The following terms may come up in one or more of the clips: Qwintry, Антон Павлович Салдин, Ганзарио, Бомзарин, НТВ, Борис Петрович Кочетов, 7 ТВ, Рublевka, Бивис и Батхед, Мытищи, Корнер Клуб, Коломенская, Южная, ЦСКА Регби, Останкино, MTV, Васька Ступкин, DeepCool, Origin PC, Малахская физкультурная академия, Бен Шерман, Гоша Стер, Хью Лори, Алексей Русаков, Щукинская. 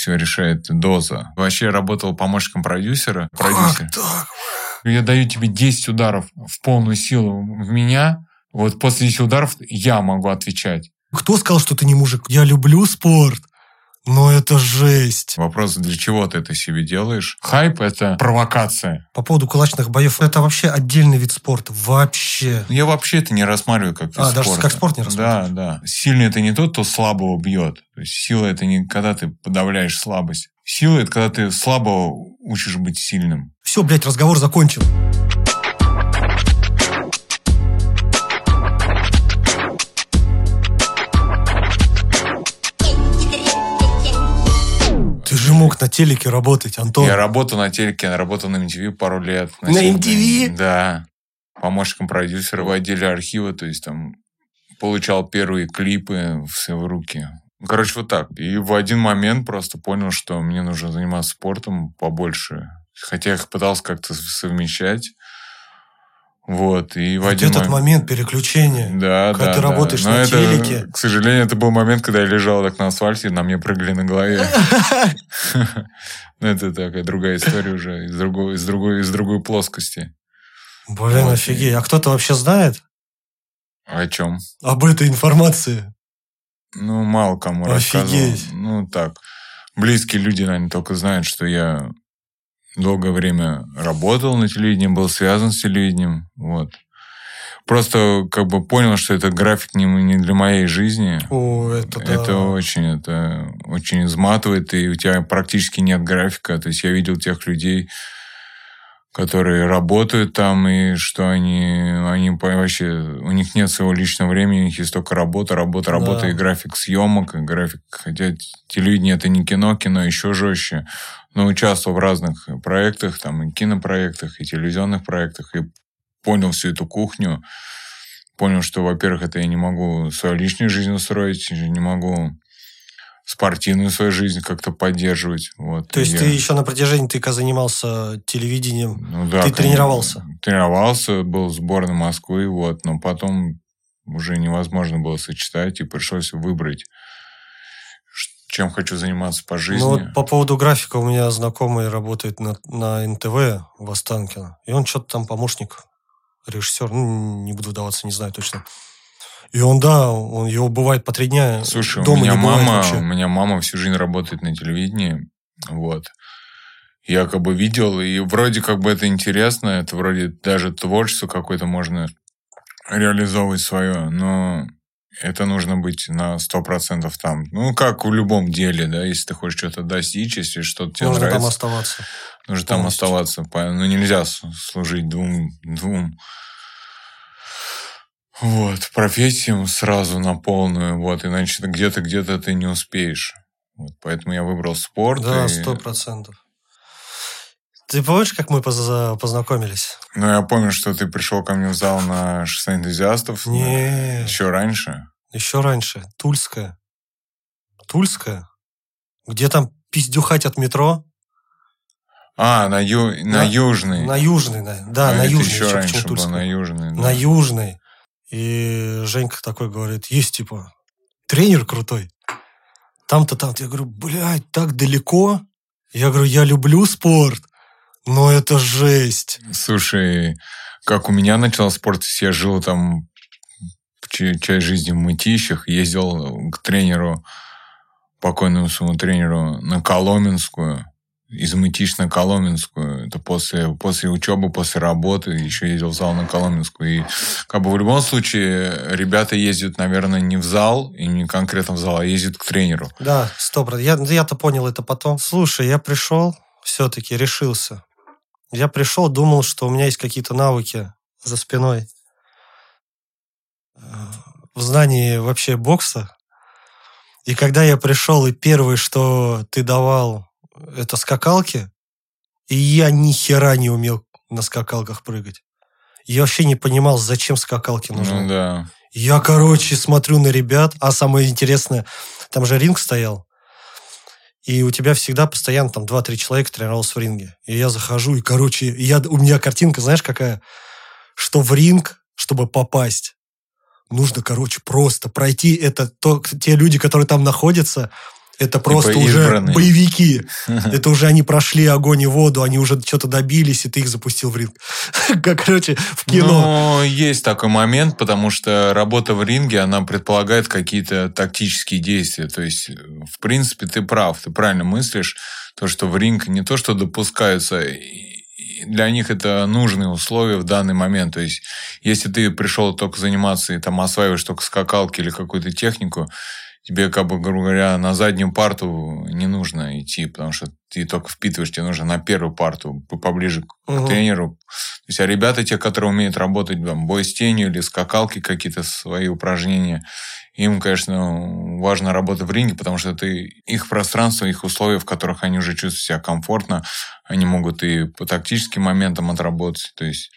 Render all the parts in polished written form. все решает доза. Вообще я работал помощником продюсера. Продюсер. Я даю тебе 10 ударов в полную силу в меня. Вот после 10 ударов я могу отвечать. Кто сказал, что ты не мужик? Я люблю спорт. Но это жесть. Вопрос, для чего ты это себе делаешь? Хайп – это провокация. По поводу кулачных боев, это вообще отдельный вид спорта. Вообще. Я вообще это не рассматриваю как вид спорта. Даже как спорт не рассматриваю. Да. Сильный – это не тот, кто слабого бьет. То есть сила – это не когда ты подавляешь слабость. Сила – это когда ты слабого учишь быть сильным. Все, блядь, разговор закончен. Мог на телеке работать, Антон. Я работал на телеке, я работал на MTV пару лет. На MTV? Да. Помощником продюсера в отделе архива, то есть там получал первые клипы в руки. Короче, вот так. И в один момент просто понял, что мне нужно заниматься спортом побольше. Хотя я их пытался как-то совмещать. Вот, и в один этот момент переключения, да, когда ты работаешь на телеке. К сожалению, это был момент, когда я лежал так на асфальте, и на мне прыгали на голове. Это такая другая история уже, из другой плоскости. Блин, офигеть. А кто-то вообще знает? О чем? Об этой информации. Ну, мало кому рассказывал. Офигеть. Ну, так. Близкие люди, наверное, только знают, что я... долгое время работал на телевидении, был связан с телевидением. Вот. Просто как бы понял, что этот график не для моей жизни. О, это да. Это очень изматывает, и у тебя практически нет графика. То есть я видел тех людей, которые работают там, и что они вообще... У них нет своего личного времени, у них есть только работа, да. И график съемок, и график... Хотя телевидение – это не кино, кино еще жестче. Но участвовал в разных проектах, там и кинопроектах, и телевизионных проектах, и понял всю эту кухню. Понял, что, во-первых, это я не могу свою личную жизнь устроить, не могу... спортивную свою жизнь как-то поддерживать. Вот. То есть ты еще на протяжении ТК занимался телевидением, ну, да, ты тренировался? Тренировался, был в сборной Москвы, вот, но потом уже невозможно было сочетать, и пришлось выбрать, чем хочу заниматься по жизни. Ну, вот по поводу графика у меня знакомый работает на НТВ в Останкино, и он что-то там помощник, режиссер, ну, не буду вдаваться, не знаю точно. И он, да, его бывает по 3 дня. Слушай, дома у меня мама всю жизнь работает на телевидении. Вот. Я как бы видел, и вроде как бы это интересно, это вроде даже творчество какое-то можно реализовывать свое, но это нужно быть на 100% там. Ну, как в любом деле, да, если ты хочешь что-то достичь, если что-то тебе нужно нравится. Нужно там оставаться. Нужно там оставаться. Ну, нельзя служить двум. Вот, профессию сразу на полную, вот, иначе где-то ты не успеешь. Вот, поэтому я выбрал спорт. Да, 100%. Ты помнишь, как мы познакомились? Ну, я помню, что ты пришел ко мне в зал на 6 энтузиастов. Нет. Еще раньше. Тульская? Где там пиздюхать от метро? А, на Южной. На Южной, да. Да, на Южной. Еще раньше было на Южной. Да. На Южной. И Женька такой говорит, есть, типа, тренер крутой. Там-то, там-то. Я говорю, блядь, так далеко. Я говорю, я люблю спорт, но это жесть. Слушай, как у меня начался спорт, я жил там часть жизни в Мытищах, ездил к тренеру, покойному своему тренеру, на Коломенскую. Из Мытищ на Коломенскую. Это после учебы, после работы. Еще ездил в зал на Коломенскую. И как бы в любом случае ребята ездят, наверное, не в зал, и не конкретно в зал, а ездят к тренеру. Да, 100%. Я-то понял это потом. Слушай, я пришел, все-таки решился. Я пришел, думал, что у меня есть какие-то навыки за спиной. В знании вообще бокса. И когда я пришел, и первое, что ты давал... это скакалки, и я ни хера не умел на скакалках прыгать. Я вообще не понимал, зачем скакалки нужны. Ну, да. Я, короче, смотрю на ребят, а самое интересное, там же ринг стоял, и у тебя всегда постоянно там 2-3 человека тренировалось в ринге. И я захожу, и, короче, у меня картинка, знаешь, какая? Что в ринг, чтобы попасть, нужно, короче, просто пройти. Это те люди, которые там находятся... Это просто типа уже избранные. Боевики. Это уже они прошли огонь и воду, они уже что-то добились, и ты их запустил в ринг. Как, короче, в кино. Ну, есть такой момент, потому что работа в ринге, она предполагает какие-то тактические действия. То есть, в принципе, ты прав, ты правильно мыслишь, то, что в ринг не то, что допускаются... Для них это нужные условия в данный момент. То есть, если ты пришел только заниматься и там осваиваешь только скакалки или какую-то технику, тебе, как бы, грубо говоря, на заднюю парту не нужно идти, потому что ты только впитываешь, тебе нужно на первую парту, поближе к тренеру. То есть, а ребята, те, которые умеют работать, там, бой с тенью или скакалки, какие-то свои упражнения, им, конечно, важна работа в ринге, потому что это их пространство, их условия, в которых они уже чувствуют себя комфортно, они могут и по тактическим моментам отработать, то есть...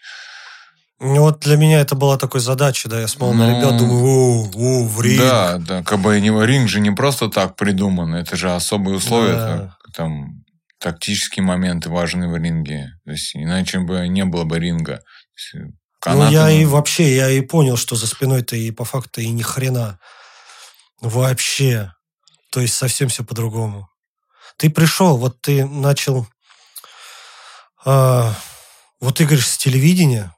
Ну, вот для меня это была такой задача, да, я смотрел на ребят, думаю, в ринг. Да, как бы ринг же не просто так придуман, это же особые условия, да. Там тактические моменты важны в ринге, то есть иначе бы не было бы ринга. Канаты, я понял, что за спиной-то и по факту и ни хрена вообще, то есть совсем все по-другому. Ты пришел, вот ты начал, вот ты говоришь с телевидения.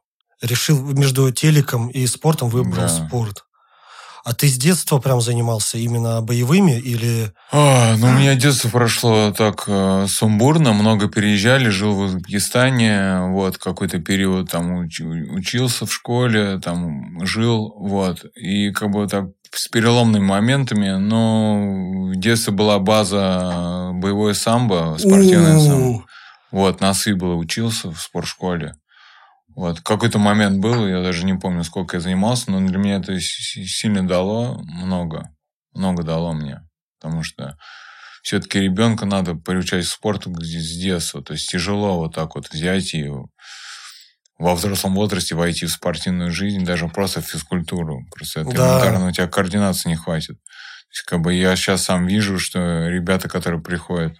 Решил между телеком и спортом выбрал спорт. А ты с детства прям занимался именно боевыми или... У меня детство прошло так сумбурно. Много переезжали, жил в Узбекистане. Вот, какой-то период там учился в школе, там жил. Вот. И как бы так с переломными моментами. Но в детстве была база боевое самбо, спортивное самбо. Вот, на Сыбле учился в спортшколе. Вот. Какой-то момент был, я даже не помню, сколько я занимался, но для меня это сильно дало много. Много дало мне. Потому что все-таки ребенка надо приучать к спорту с детства. То есть тяжело вот так вот взять и во взрослом возрасте войти в спортивную жизнь, даже просто в физкультуру. Просто это элементарно, у тебя координации не хватит. То есть, как бы я сейчас сам вижу, что ребята, которые приходят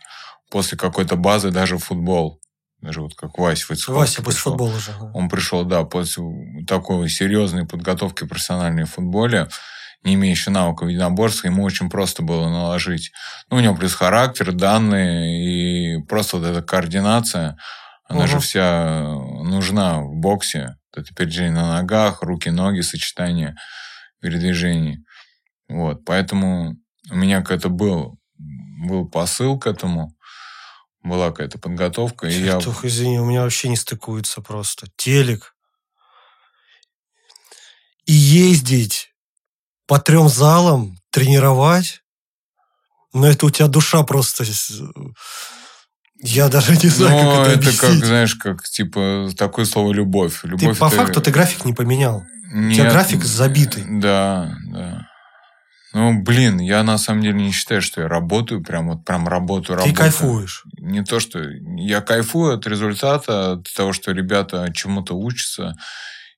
после какой-то базы, даже в футбол, даже вот как Вася после футбола уже. Он пришел, после такой серьезной подготовки профессиональной в футболе, не имеющий навыков единоборства, ему очень просто было наложить. У него плюс характер, данные и просто вот эта координация, она же вся нужна в боксе. Это передвижение на ногах, руки, ноги, сочетание передвижений. Вот, поэтому у меня какой-то был посыл к этому. Была какая-то подготовка. Чертух, извини, у меня вообще не стыкуется просто. Телек. И ездить по 3 залам, тренировать. Но это у тебя душа просто... Я даже не знаю, как это объяснить. Это как, знаешь, как типа такое слово «любовь». Ты по факту ты график не поменял. Нет, у тебя график забитый. Да. Я на самом деле не считаю, что я работаю, прям работаю. Ты кайфуешь. Не то, что... Я кайфую от результата, от того, что ребята чему-то учатся,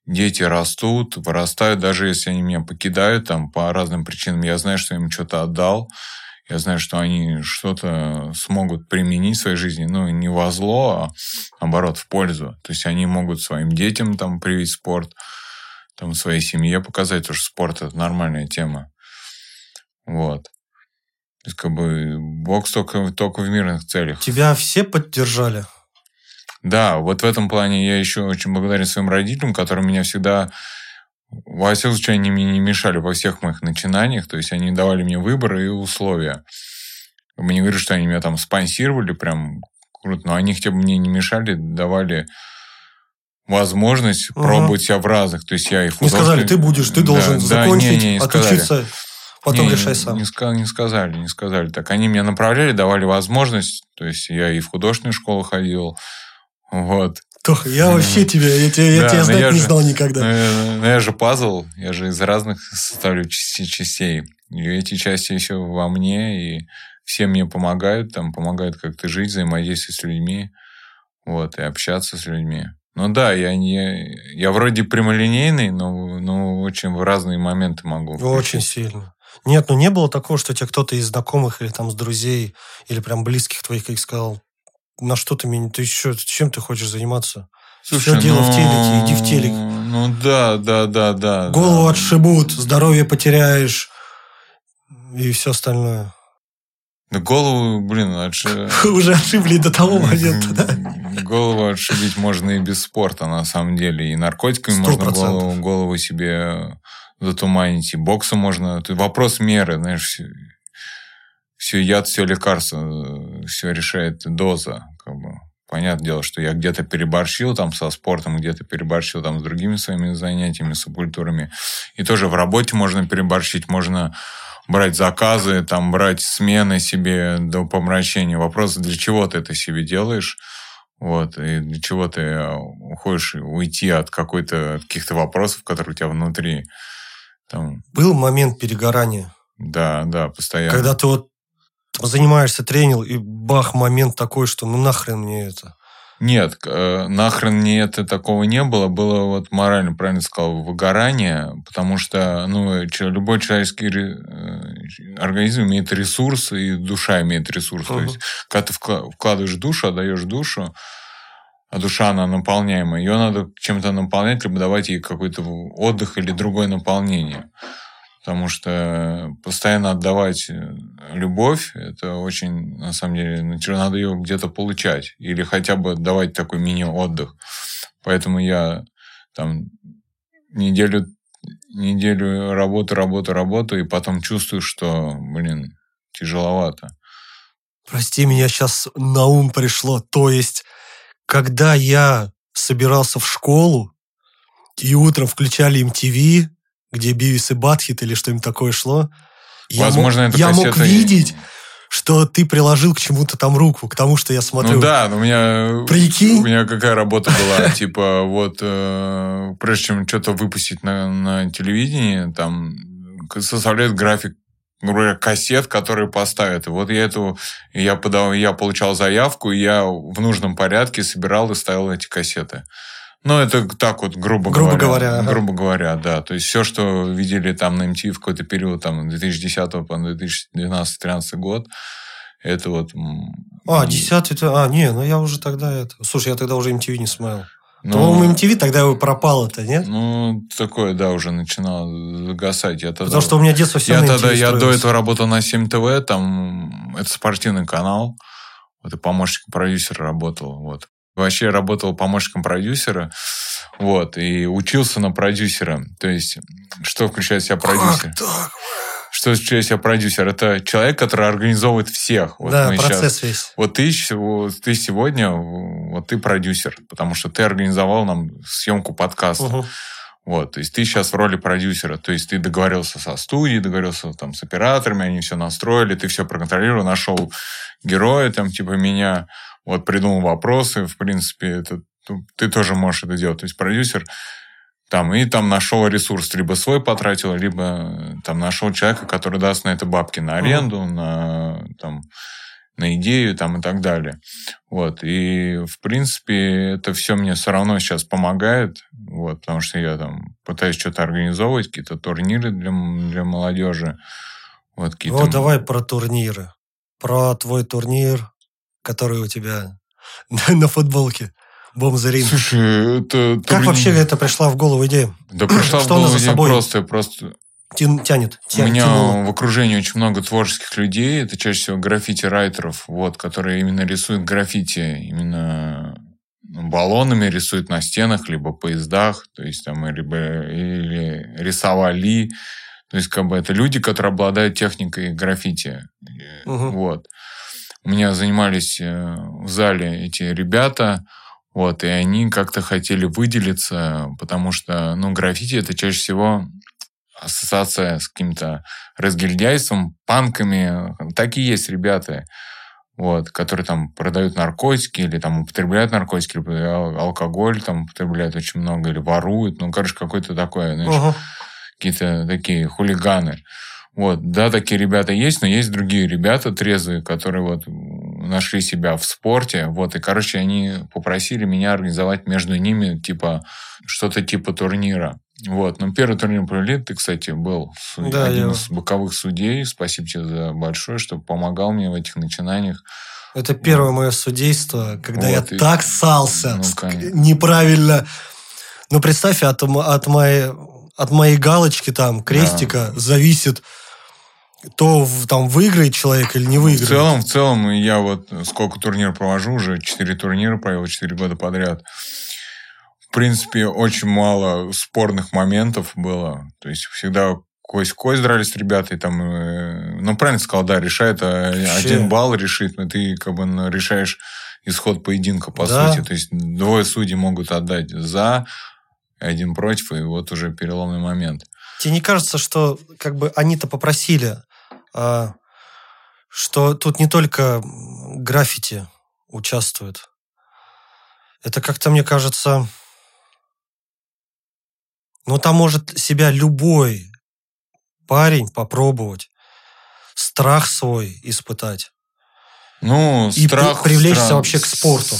дети растут, вырастают, даже если они меня покидают там по разным причинам. Я знаю, что я им что-то отдал, я знаю, что они что-то смогут применить в своей жизни, не во зло, а наоборот, в пользу. То есть они могут своим детям там привить спорт, там своей семье показать, потому что спорт – это нормальная тема. Вот. То есть, как бы, бокс только в мирных целях. Тебя все поддержали? Да, вот в этом плане я еще очень благодарен своим родителям, которые меня всегда, во всяком случае, они мне не мешали во всех моих начинаниях. То есть, они давали мне выбор и условия. Я не говорю, что они меня там спонсировали, прям круто, но они хотя бы мне не мешали, давали... возможность пробовать себя в разных. То есть, я их... Не сказали, ты будешь, ты должен закончить, отучиться... Потом решай сам. Не сказали так. Они меня направляли, давали возможность. То есть, я и в художественную школу ходил. Вот. Я вообще тебя знать не знал никогда. Я же пазл. Я же из разных составлю частей. И эти части еще во мне. И все мне помогают. Помогают как-то жить, взаимодействовать с людьми. Вот. И общаться с людьми. Я вроде прямолинейный, но очень в разные моменты могу. Очень сильно. Нет, не было такого, что тебе кто-то из знакомых или там с друзей, или прям близких твоих, как сказал, на что ты меня... Ты еще... Чем ты хочешь заниматься? Слушай, все дело в телеке, иди в телек. Да. Голову отшибут, здоровье потеряешь и все остальное. Да голову, блин, отшибли. Уже отшибли до того момента, да? Голову отшибить можно и без спорта, на самом деле. И наркотиками 100%. Можно голову себе затуманить, и боксом можно. Это вопрос меры, знаешь. Все яд, все лекарство, все решает доза. Как бы. Понятное дело, что я где-то переборщил там со спортом, где-то переборщил там с другими своими занятиями, субкультурами. И тоже в работе можно переборщить, можно брать заказы, там, брать смены себе до помрачения. Вопрос, для чего ты это себе делаешь? Вот, и для чего ты хочешь уйти от каких-то вопросов, которые у тебя внутри. Там... Был момент перегорания. Да, да, постоянно. Когда ты вот занимаешься тренил, и бах, момент такой, что ну нахрен мне это. Нет, нахрен мне это, такого не было. Было вот морально, правильно сказал, выгорание, потому что ну, любой человеческий организм имеет ресурс, и душа имеет ресурс. Uh-huh. То есть, когда ты вкладываешь душу, отдаешь душу, а душа, она наполняемая, ее надо чем-то наполнять, либо давать ей какой-то отдых или другое наполнение. Потому что постоянно отдавать любовь, это очень, на самом деле, надо ее где-то получать. Или хотя бы давать такой мини-отдых. Поэтому я там неделю работаю, и потом чувствую, что, блин, тяжеловато. Прости меня, сейчас на ум пришло. То есть, когда я собирался в школу, и утром включали MTV... где Бивис и Батхит или что-нибудь такое шло, я мог видеть, что ты приложил к чему-то там руку, к тому, что я смотрю. Ну да, у меня какая работа была, типа вот прежде чем что-то выпустить на телевидении, там составляют график, говоря, кассет, которые поставят. И вот я получал заявку, и я в нужном порядке собирал и ставил эти кассеты. Ну, это так вот, грубо говоря, да. То есть, все, что видели там на MTV в какой-то период, там, 2010 по 2012-2013 год, это вот... А, 10-й... А, не, ну я уже тогда... это. Слушай, я тогда уже MTV не смотрел. Ну, по-моему, MTV тогда его пропало-то, нет? Ну, такое, да, уже начинало загасать. Потому что у меня детство все на MTV строилось. Я до этого работал на 7 ТВ, там, это спортивный канал, вот и помощником продюсера работал, вот. Вообще я работал помощником продюсера, вот, и учился на продюсера. То есть, что включает в себя продюсер? Что включает в себя продюсер? Это человек, который организовывает всех. Вот да, процесс сейчас, весь. Вот ты сегодня, вот ты продюсер, потому что ты организовал нам съемку подкаста. Угу. Вот, то есть, ты сейчас в роли продюсера. То есть, ты договорился со студией, договорился там с операторами, они все настроили, ты все проконтролировал, нашел героя, там, типа меня... Вот придумал вопросы, в принципе, это, ты тоже можешь это делать. То есть продюсер там, и там нашел ресурс, либо свой потратил, либо там нашел человека, который даст на это бабки, на аренду, на идею там, и так далее. Вот. И, в принципе, это все мне все равно сейчас помогает, вот, потому что я там пытаюсь что-то организовывать, какие-то турниры для молодежи. Вот, какие-то... Ну, давай про турниры. Про твой турнир... который у тебя на футболке. Бомзарин. Слушай, это... Как вообще это пришла в голову идея? Да пришла в голову идея просто... Тянет. У меня в окружении очень много творческих людей. Это чаще всего граффити-райтеров, вот, которые именно рисуют граффити. Именно баллонами рисуют на стенах, либо поездах. То есть, там, или рисовали. То есть, как бы это люди, которые обладают техникой граффити. Угу. Вот. У меня занимались в зале эти ребята, вот, и они как-то хотели выделиться, потому что, ну, граффити – это чаще всего ассоциация с каким-то разгильдяйством, панками. Так и есть ребята, вот, которые там продают наркотики или там употребляют наркотики, или алкоголь там употребляют очень много, или воруют. Ну, короче, какое-то такое, знаешь, uh-huh. какие-то такие хулиганы. Вот, да, такие ребята есть, но есть другие ребята трезвые, которые вот нашли себя в спорте. Вот, и, короче, они попросили меня организовать между ними типа что-то типа турнира. Вот, ну, первый турнир провели, ты, кстати, был один из боковых судей. Спасибо тебе за большое, что помогал мне в этих начинаниях. Это первое мое судейство, когда вот, я так ссался неправильно. Ну, представь, от моей галочки там, крестика, зависит... то там выиграет человек или не выиграет? В целом, я вот сколько турниров провожу, уже 4 турнира провел, 4 года подряд. В принципе, очень мало спорных моментов было. То есть, всегда кость-кость дрались ребята. И там, ну, правильно сказал, да, решает. Один балл решит, но ты как бы решаешь исход поединка, по сути. То есть, двое судей могут отдать за, один против, и вот уже переломный момент. Тебе не кажется, что как бы они-то попросили, что тут не только граффити участвует? Это как-то, мне кажется... Ну, там может себя любой парень попробовать, страх свой испытать. Ну, и страх... привлечься вообще к спорту.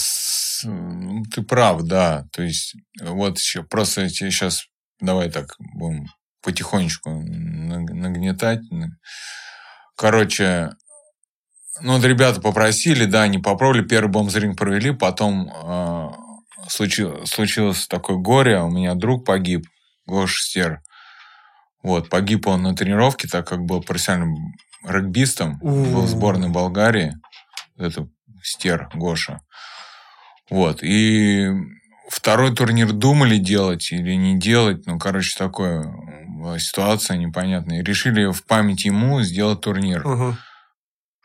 Ты прав, да. То есть, вот еще просто сейчас... Давай так будем потихонечку нагнетать. Короче... Ну, вот ребята попросили, да, они попробовали, первый бомбзринг провели, потом случилось такое горе, у меня друг погиб, Гоша Стер. Вот, погиб он на тренировке, так как был профессиональным регбистом, был в сборной Болгарии, это Стер, Гоша. Вот, и второй турнир думали делать или не делать, ну, короче, такое, ситуация непонятная. И решили в память ему сделать турнир.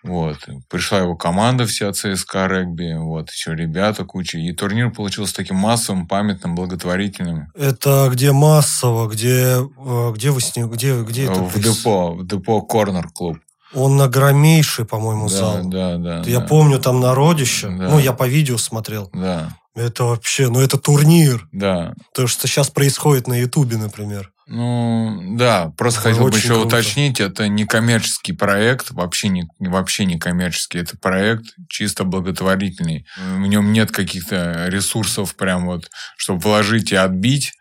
Вот. Пришла его команда вся ЦСКА Регби, вот, еще ребята куча. И турнир получился таким массовым, памятным, благотворительным. Это где массово? Где вы с ним? Где это? В депо Корнер Клуб. Он на огромнейший, по-моему, зал. Да. Я помню, там народище. Да. Ну, я по видео смотрел. Да. Это вообще, ну, это турнир. Да. То, что сейчас происходит на Ютубе, например. Ну, да, просто это хотел бы еще круто уточнить, это не коммерческий проект, вообще не коммерческий, это проект чисто благотворительный. В нем нет каких-то ресурсов прям вот, чтобы вложить и отбить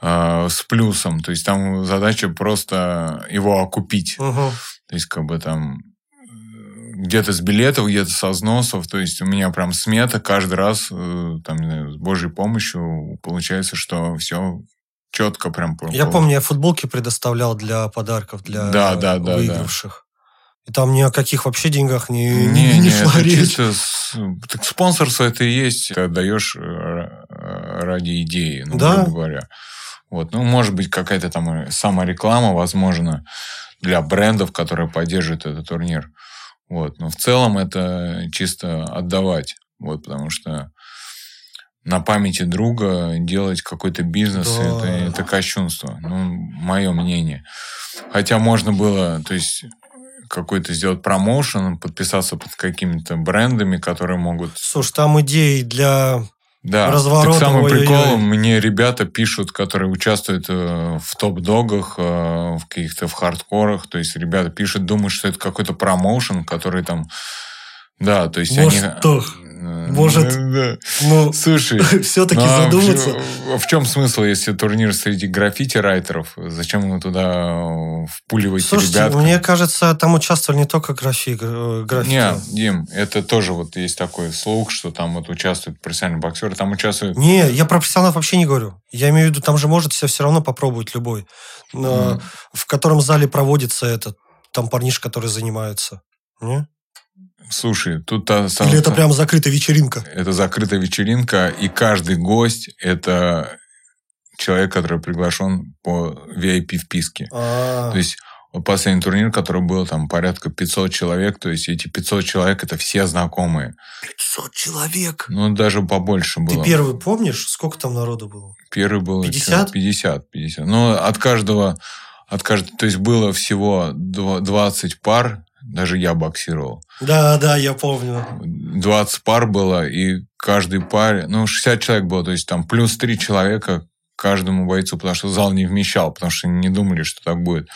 с плюсом, то есть там задача просто его окупить, то есть как бы там... Где-то с билетов, где-то со взносов. То есть, у меня прям смета каждый раз, там, не знаю, с Божьей помощью получается, что все четко прям... Я помню, я футболки предоставлял для подарков, для выигравших. Да. И там ни о каких вообще деньгах не шла речь. Так спонсорство это и есть. Ты отдаешь ради идеи, ну, грубо говоря. Вот. Ну, может быть, какая-то там самореклама, возможно, для брендов, которые поддерживают этот турнир. Вот. Но в целом это чисто отдавать. Вот, потому что на памяти друга делать какой-то бизнес, это кощунство. Ну, мое мнение. Хотя можно было, то есть, какой-то сделать промоушен, подписаться под какими-то брендами, которые могут... Слушай, там идеи для... Да, так самый прикол, мне ребята пишут, которые участвуют в топ-догах, в каких-то в хардкорах, то есть ребята пишут, думают, что это какой-то промоушен, который там, да, то есть может, они... Может, слушай, все-таки задуматься. В чем смысл, если турнир среди граффити-райтеров? Зачем вы туда впуливаете ребят? Слушайте, мне кажется, там участвовали не только граффити. Нет, Дим, это тоже вот есть такой слух, что там вот участвуют профессиональные боксеры, там участвуют... Не, я про профессионалов вообще не говорю. Я имею в виду, там же может все равно попробовать любой. В котором зале проводится этот, там парниш, который занимается. Не? Слушай, тут... Или это прям закрытая вечеринка? Это закрытая вечеринка, и каждый гость – это человек, который приглашен по VIP-вписке. То есть, вот последний турнир, который был, там порядка 500 человек, то есть, эти 500 человек – это все знакомые. 500 человек? Ну, даже побольше было. Ты первый помнишь? Сколько там народу было? Первый был... 50? 50. Ну, от каждого... То есть, было всего 20 пар. Даже я боксировал. Да, я помню. 20 пар было, и каждой паре... Ну, 60 человек было, то есть там плюс 3 человека каждому бойцу, потому что зал не вмещал, потому что не думали, что так будет.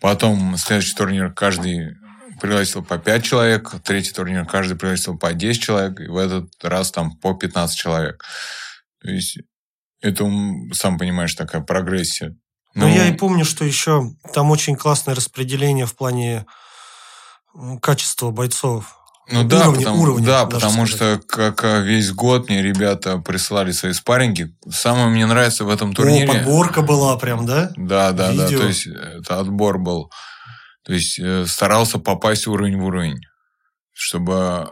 Потом следующий турнир каждый пригласил по 5 человек, третий турнир каждый пригласил по 10 человек, и в этот раз там по 15 человек. То есть это, сам понимаешь, такая прогрессия. Ну, я и помню, что еще там очень классное распределение в плане качество бойцов. Ну да, потому что как весь год мне ребята присылали свои спарринги. Самое мне нравится в этом турнире... подборка была прям, да? Да. То есть, это отбор был. То есть старался попасть уровень в уровень, чтобы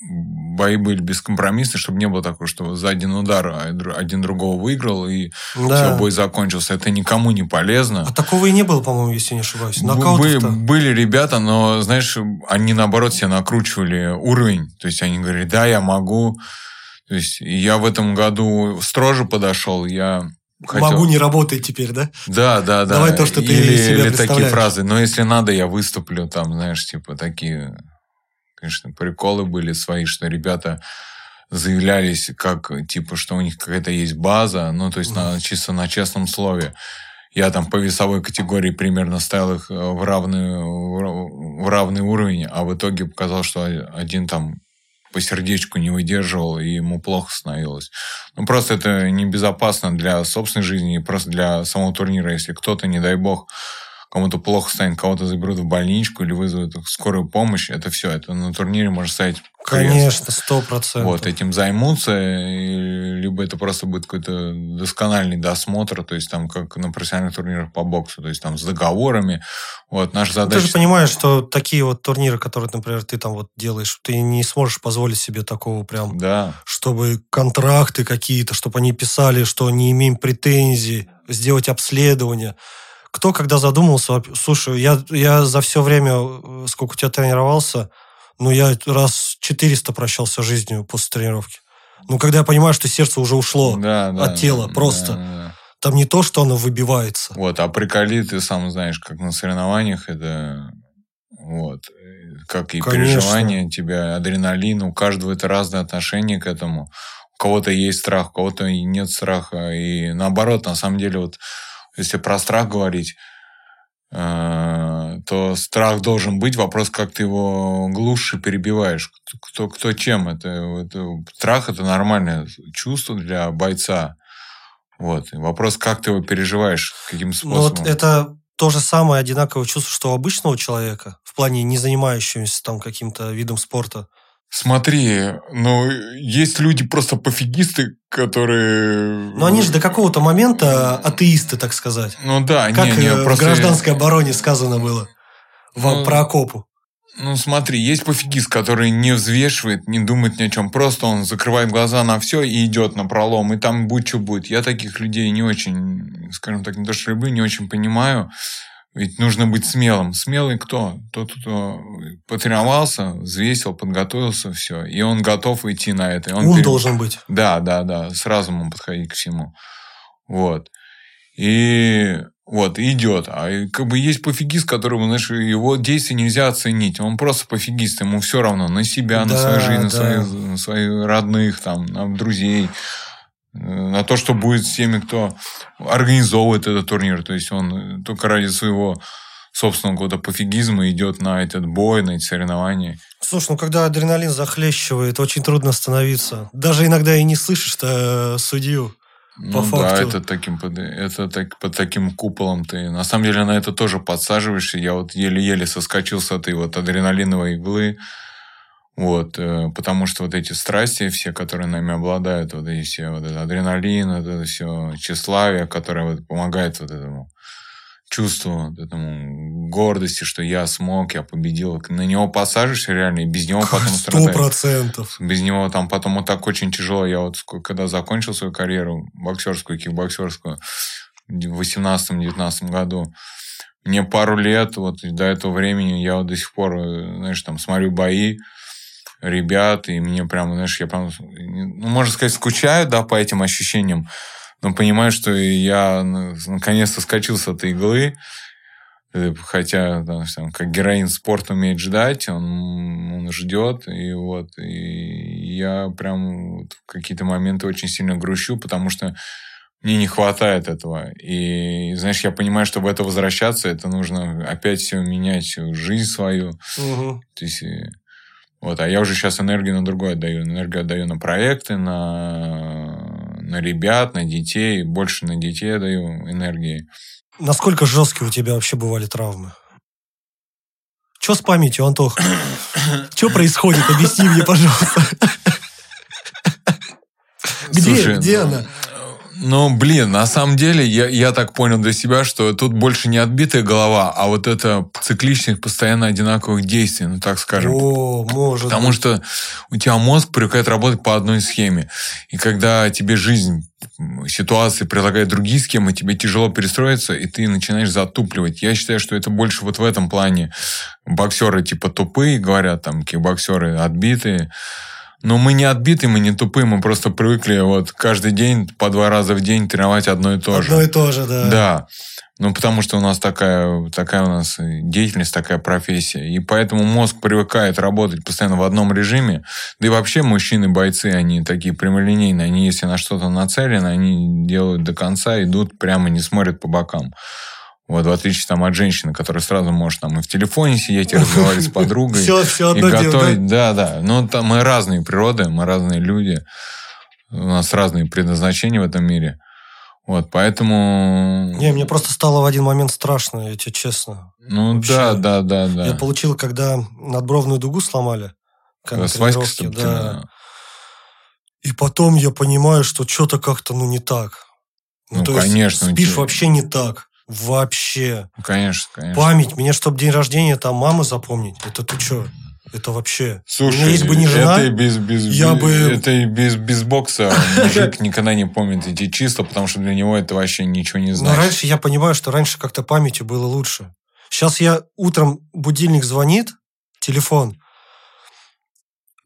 бои были бескомпромиссны, чтобы не было такого, что за один удар один другого выиграл, и да, все, бой закончился. Это никому не полезно. А такого и не было, по-моему, если не ошибаюсь. Были ребята, но, знаешь, они, наоборот, себе накручивали уровень. То есть, они говорили, да, я могу. То есть, я в этом году строже подошел, я... Хотел... Могу не работать теперь, да? Да. Давай то, что ты или такие фразы. Но если надо, я выступлю. Там, знаешь, типа такие... Конечно, приколы были свои, что ребята заявлялись, как типа, что у них какая-то есть база. Ну, то есть, чисто на честном слове. Я там по весовой категории примерно ставил их в равный уровень, а в итоге показал, что один там по сердечку не выдерживал, и ему плохо становилось. Ну, просто это небезопасно для собственной жизни и просто для самого турнира. Если кто-то, не дай бог, кому-то плохо станет, кого-то заберут в больничку или вызовут скорую помощь, это все. Это на турнире можно ставить крест. Конечно, 100%. Вот, этим займутся, либо это просто будет какой-то доскональный досмотр, то есть там как на профессиональных турнирах по боксу, то есть там с договорами. Вот, наша задача... Ты же понимаешь, что такие вот турниры, которые, например, ты там вот делаешь, ты не сможешь позволить себе такого прям, да, чтобы контракты какие-то, чтобы они писали, что не имеем претензий, сделать обследование. Кто когда задумался, слушай, я за все время, сколько у тебя тренировался, ну, я раз 400 прощался жизнью после тренировки. Ну, когда я понимаю, что сердце уже ушло от тела просто. Да. Там не то, что оно выбивается. Вот, а приколи, ты сам знаешь, как на соревнованиях, это вот, как и переживания тебя, адреналин, у каждого это разное отношение к этому. У кого-то есть страх, у кого-то нет страха. И наоборот, на самом деле, вот если про страх говорить, то страх должен быть. Вопрос, как ты его глушишь, перебиваешь. Кто чем. Страх – это нормальное чувство для бойца. Вот. И вопрос, как ты его переживаешь, каким способом. Вот это то же самое одинаковое чувство, что у обычного человека, в плане не занимающегося там каким-то видом спорта. Смотри, ну, есть люди просто пофигисты, которые... Ну, они же до какого-то момента атеисты, так сказать. Ну, да. Как в гражданской обороне сказано было про окопу. Ну, смотри, есть пофигист, который не взвешивает, не думает ни о чем. Просто он закрывает глаза на все и идет на пролом, и там будь что будет. Я таких людей не очень, скажем так, не то что люблю, не очень понимаю. Ведь нужно быть смелым. Смелый кто? Тот, кто потренировался, взвесил, подготовился, все. И он готов идти на это. Он должен быть. Да. С разумом подходить ко всему. Вот. И вот, идет. А как бы есть пофигист, которому, знаешь, его действия нельзя оценить. Он просто пофигист. Ему все равно на себя, на свою жизнь, на своих родных, там, на друзей. На то, что будет с теми, кто организовывает этот турнир. То есть, он только ради своего собственного какого-то пофигизма идет на этот бой, на эти соревнования. Слушай, ну, когда адреналин захлещивает, очень трудно остановиться. Даже иногда и не слышишь-то судью по факту. Да, под таким куполом ты... На самом деле, на это тоже подсаживаешься. Я вот еле-еле соскочил с этой вот адреналиновой иглы. Вот, потому что вот эти страсти все, которые нами обладают, вот эти все, вот этот адреналин, вот это все тщеславие, которое вот помогает вот этому чувству, вот этому гордости, что я смог, я победил. На него посажишься реально, и без него потом страдаешь. 100%. Без него там потом вот так очень тяжело. Я вот когда закончил свою карьеру боксерскую, кикбоксерскую в 18-19 году, мне пару лет, вот до этого времени я вот до сих пор, знаешь, там смотрю бои ребят, и мне прям, знаешь, я прям, ну, можно сказать, скучаю, да, по этим ощущениям, но понимаю, что я наконец-то скачал с этой иглы, хотя, да, там, как героин спорт умеет ждать, он ждет, и вот, и я прям вот в какие-то моменты очень сильно грущу, потому что мне не хватает этого. И, знаешь, я понимаю, чтобы это возвращаться, это нужно опять все менять, всю жизнь свою. Угу. То есть... Вот, а я уже сейчас энергию на другое отдаю. Энергию отдаю на проекты, на ребят, на детей. Больше на детей отдаю энергии. Насколько жесткие у тебя вообще бывали травмы? Что с памятью, Антох? Что происходит? Объясни мне, пожалуйста. Где она? Ну, блин, на самом деле, я так понял для себя, что тут больше не отбитая голова, а вот это цикличность постоянно одинаковых действий, ну, так скажем. О, может. Потому что у тебя мозг привыкает работать по одной схеме. И когда тебе жизнь, ситуации предлагает другие схемы, тебе тяжело перестроиться, и ты начинаешь затупливать. Я считаю, что это больше вот в этом плане. Боксеры типа тупые, говорят, там, кикбоксеры отбитые. Но мы не отбитые, мы не тупые, мы просто привыкли вот каждый день по 2 раза в день тренировать одно и то же. Одно и то же, да. Да. Ну, потому что у нас такая у нас деятельность, такая профессия. И поэтому мозг привыкает работать постоянно в одном режиме. Да и вообще мужчины-бойцы, они такие прямолинейные. Они, если на что-то нацелены, они делают до конца, идут прямо, не смотрят по бокам. Вот, в отличие там, от женщины, которая сразу может там и в телефоне сидеть, и разговаривать с подругой. Все одно дело. И готовить. Да. Ну, там мы разные природы, мы разные люди. У нас разные предназначения в этом мире. Вот, поэтому... Не, мне просто стало в один момент страшно, я тебе честно. Ну, вообще, да. Я получил, когда надбровную дугу сломали. С Васькой Ступкиным, да. И потом я понимаю, что что-то как-то, ну, не так. Ну, то конечно. Есть, спишь вообще не так. Вообще. Конечно. Память. Мне, чтобы день рождения там мамы запомнить, это ты что? Это вообще... Слушай, если бы не жена, это и без бокса мужик никогда не помнит эти числа, потому что для него это вообще ничего не значит. Но раньше я понимаю, что раньше как-то памятью было лучше. Сейчас я утром будильник звонит, телефон.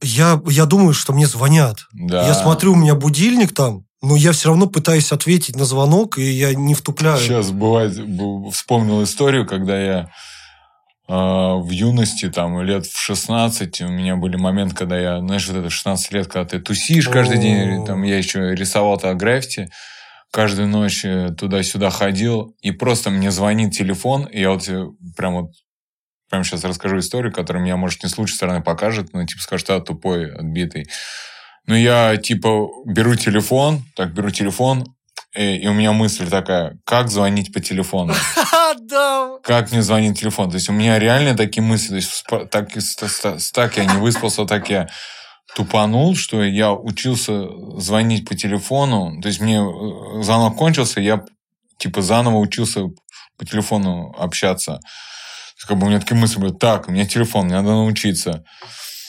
Я думаю, что мне звонят. Да. Я смотрю, у меня будильник там. Но я все равно пытаюсь ответить на звонок, и я не втупляю. Сейчас бывает, вспомнил историю, когда я в юности, там, лет в 16, у меня были моменты, когда я, знаешь, вот это 16 лет, когда ты тусишь каждый день, там, я еще рисовал-то граффити, каждую ночь туда-сюда ходил, и просто мне звонит телефон, и я вот прям сейчас расскажу историю, которая меня, может, не с лучшей стороны покажет, но типа скажет, а, тупой, отбитый. Ну, я, типа, беру телефон, и у меня мысль такая, как звонить по телефону? Как мне звонить телефон? То есть, у меня реально такие мысли. То есть, так я не выспался, так я тупанул, что я учился звонить по телефону. То есть, мне звонок кончился, я, типа, заново учился по телефону общаться. Как бы у меня такие мысли были, так, у меня телефон, мне надо научиться.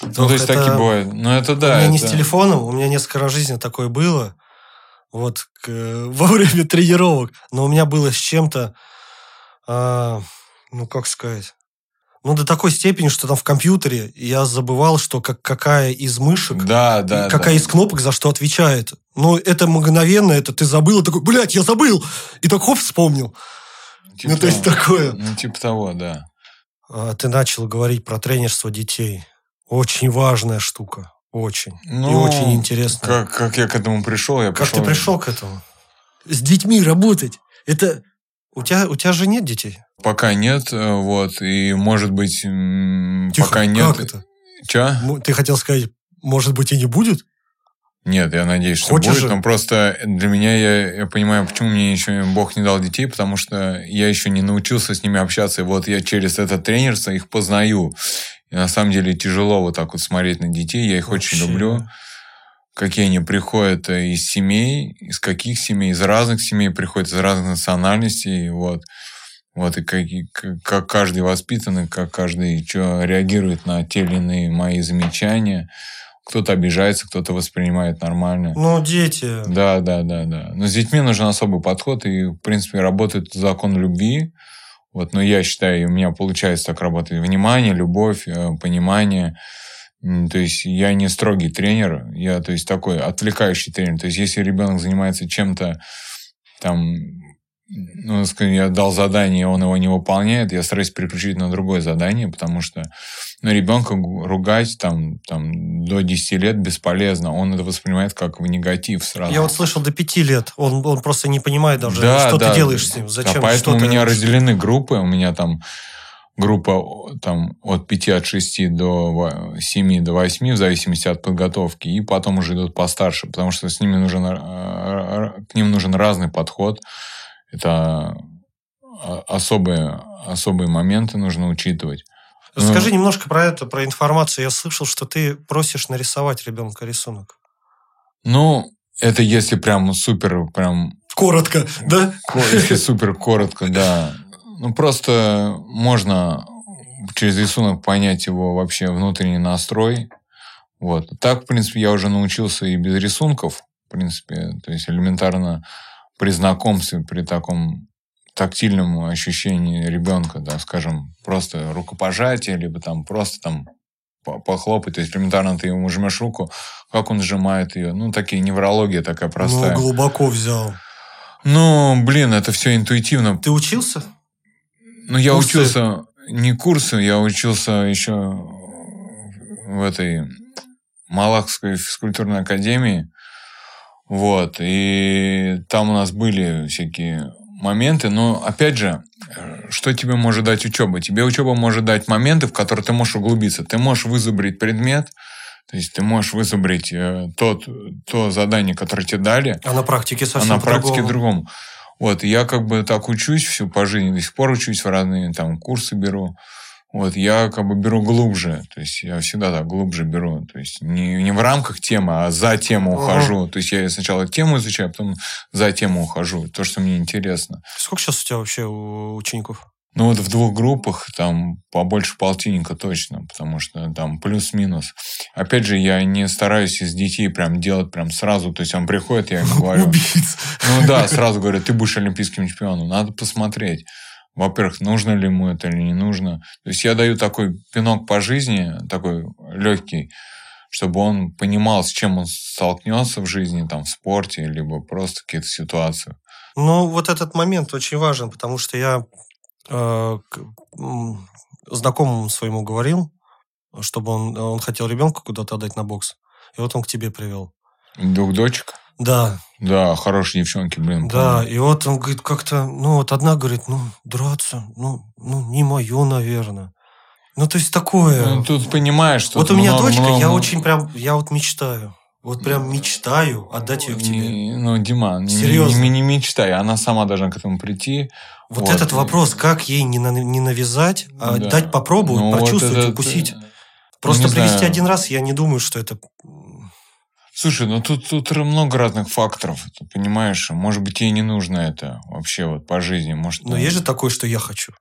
Ну, то есть, такие бывают. Ну, это да. У меня не с телефоном. У меня несколько раз в жизни такое было. Вот во время тренировок. Но у меня было с чем-то... ну, как сказать... Ну, до такой степени, что там в компьютере я забывал, что какая из мышек... Да, какая из кнопок за что отвечает. Ну, это мгновенно. Это ты забыл. И такой, блядь, я забыл! И так, хоп, вспомнил. Типа, ну, то есть, такое. Ну, типа того, да. Ты начал говорить про тренерство детей. Очень важная штука. Очень. Ну, и очень интересно. Как я к этому пришел? Ты пришел к этому? С детьми работать. Это... У тебя же нет детей? Пока нет. Вот. И, может быть, тихо, пока нет. Как это? Че? Ты хотел сказать, может быть, и не будет? Нет, я надеюсь, что хочешь будет. Же? Но просто для меня, я понимаю, почему мне еще Бог не дал детей, потому что я еще не научился с ними общаться. И вот я через это тренерство их познаю. И на самом деле тяжело вот так вот смотреть на детей. Я их вообще очень люблю. Какие они приходят из семей, из каких семей, из разных семей приходят, из разных национальностей. Вот и как каждый воспитан, как каждый что, реагирует на те или иные мои замечания. Кто-то обижается, кто-то воспринимает нормально. Ну, дети. Да. Но с детьми нужен особый подход. И, в принципе, работает закон любви. Вот, но я считаю, у меня получается так работать. Внимание, любовь, понимание. То есть, я не строгий тренер. Я, то есть, такой отвлекающий тренер. То есть, если ребенок занимается чем-то, там, ну, скажем, я дал задание, он его не выполняет, я стараюсь переключить на другое задание, потому что ребенка ругать там, до 10 лет бесполезно. Он это воспринимает как в негатив сразу. Я вот слышал, до 5 лет. Он просто не понимает даже, что ты делаешь с ним. Зачем? Да, поэтому у меня разделены группы. У меня там группа там, от 5, от 6 до 7, до 8, в зависимости от подготовки. И потом уже идут постарше, потому что с ними к ним нужен разный подход. Это особые моменты нужно учитывать. Расскажи немножко про это, про информацию. Я слышал, что ты просишь нарисовать ребенка рисунок. Ну, Это если прям супер, прям... Коротко, да? Если супер коротко, да. Ну, просто можно через рисунок понять его вообще внутренний настрой. Вот. Так, в принципе, я уже научился и без рисунков, в принципе. То есть, элементарно при знакомстве, при таком тактильном ощущении ребенка, да, скажем, просто рукопожатие, либо там просто там похлопать. То есть, элементарно ты ему жмешь руку, как он сжимает ее. Ну, такие неврология такая простая. Ну, глубоко взял. Ну, блин, это все интуитивно. Ты учился? Ну, я учился... Не курсы, я учился еще в этой Малахской физкультурной академии. Вот. И там у нас были всякие моменты. Но, опять же, что тебе может дать учеба? Тебе учеба может дать моменты, в которые ты можешь углубиться. Ты можешь вызубрить предмет. То есть, ты можешь вызубрить то задание, которое тебе дали. А на практике совсем по-другому. А на практике другому. Вот, я как бы так учусь всю по жизни, до сих пор учусь, в разные там курсы беру. Вот, я как бы беру глубже, то есть я всегда так глубже беру, то есть не в рамках темы, а за тему ухожу. То есть я сначала тему изучаю, а потом за тему ухожу, то, что мне интересно. Сколько сейчас у тебя вообще учеников? Ну, вот в двух группах там побольше полтинника точно, потому что там плюс-минус. Опять же, я не стараюсь из детей прям делать прям сразу. То есть, он приходит, я ему говорю... Убийц. Ну, да, сразу говорю, ты будешь олимпийским чемпионом. Надо посмотреть. Во-первых, нужно ли ему это или не нужно. То есть, я даю такой пинок по жизни, такой легкий, чтобы он понимал, с чем он столкнется в жизни, там, в спорте, либо просто в каких-то ситуациях. Ну, вот этот момент очень важен, потому что я... знакомому своему говорил, чтобы он хотел ребенка куда-то отдать на бокс. И вот он к тебе привел. Двух дочек? Да. Да, хорошие девчонки, блин. Да, помню. И вот он говорит, как-то, ну, вот одна говорит, ну, драться, ну не мое, наверное. Ну, то есть, такое. Ну, тут понимаешь, что... Вот у меня дочка, я очень прям, я вот мечтаю. Вот прям мечтаю отдать ее к тебе. Ну, Дима, не мечтай. Она сама должна к этому прийти. Вот, вот этот вопрос, как ей не навязать, а да. Дать попробовать, ну, прочувствовать, вот это... укусить. Просто привести знаю. Один раз, я не думаю, что это... Слушай, ну тут много разных факторов, ты понимаешь. Может быть, ей не нужно это вообще вот по жизни. Может, но есть же такое, что я хочу.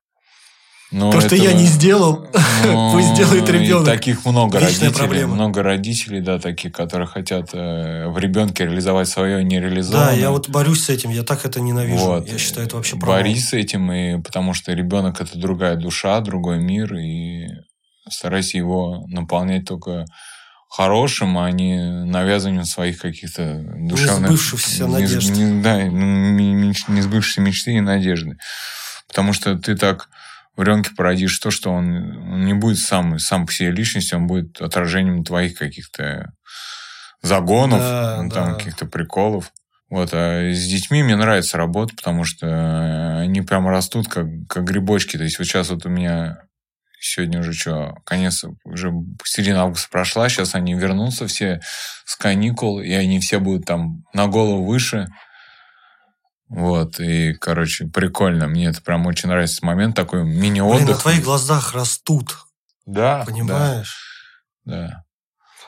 Но то, что я не сделал, пусть сделает ребенок. Таких много родителей. Много родителей, да, таких, которые хотят в ребенке реализовать свое нереализованное. Да, я вот борюсь с этим, я так это ненавижу. Вот. Я считаю, это вообще правильно. Борись с этим, и потому что ребенок это другая душа, другой мир, и старайся его наполнять только хорошим, а не навязыванием своих каких-то душевных... Не сбывшихся надежд. Да, не сбывшихся мечты и надежды. Потому что ты так... в ребенке породишь то, что он не будет сам по себе личностью, он будет отражением твоих каких-то загонов, да, там, да. Каких-то приколов. Вот. А с детьми мне нравится работа, потому что они прям растут как грибочки. То есть, вот сейчас вот у меня сегодня уже что, конец, уже середина августа прошла, сейчас они вернутся все с каникул, и они все будут там на голову выше. Вот, и, короче, прикольно. Мне это прям очень нравится момент, такой мини-отдых. Блин, на твоих глазах растут. Да. Понимаешь? Да.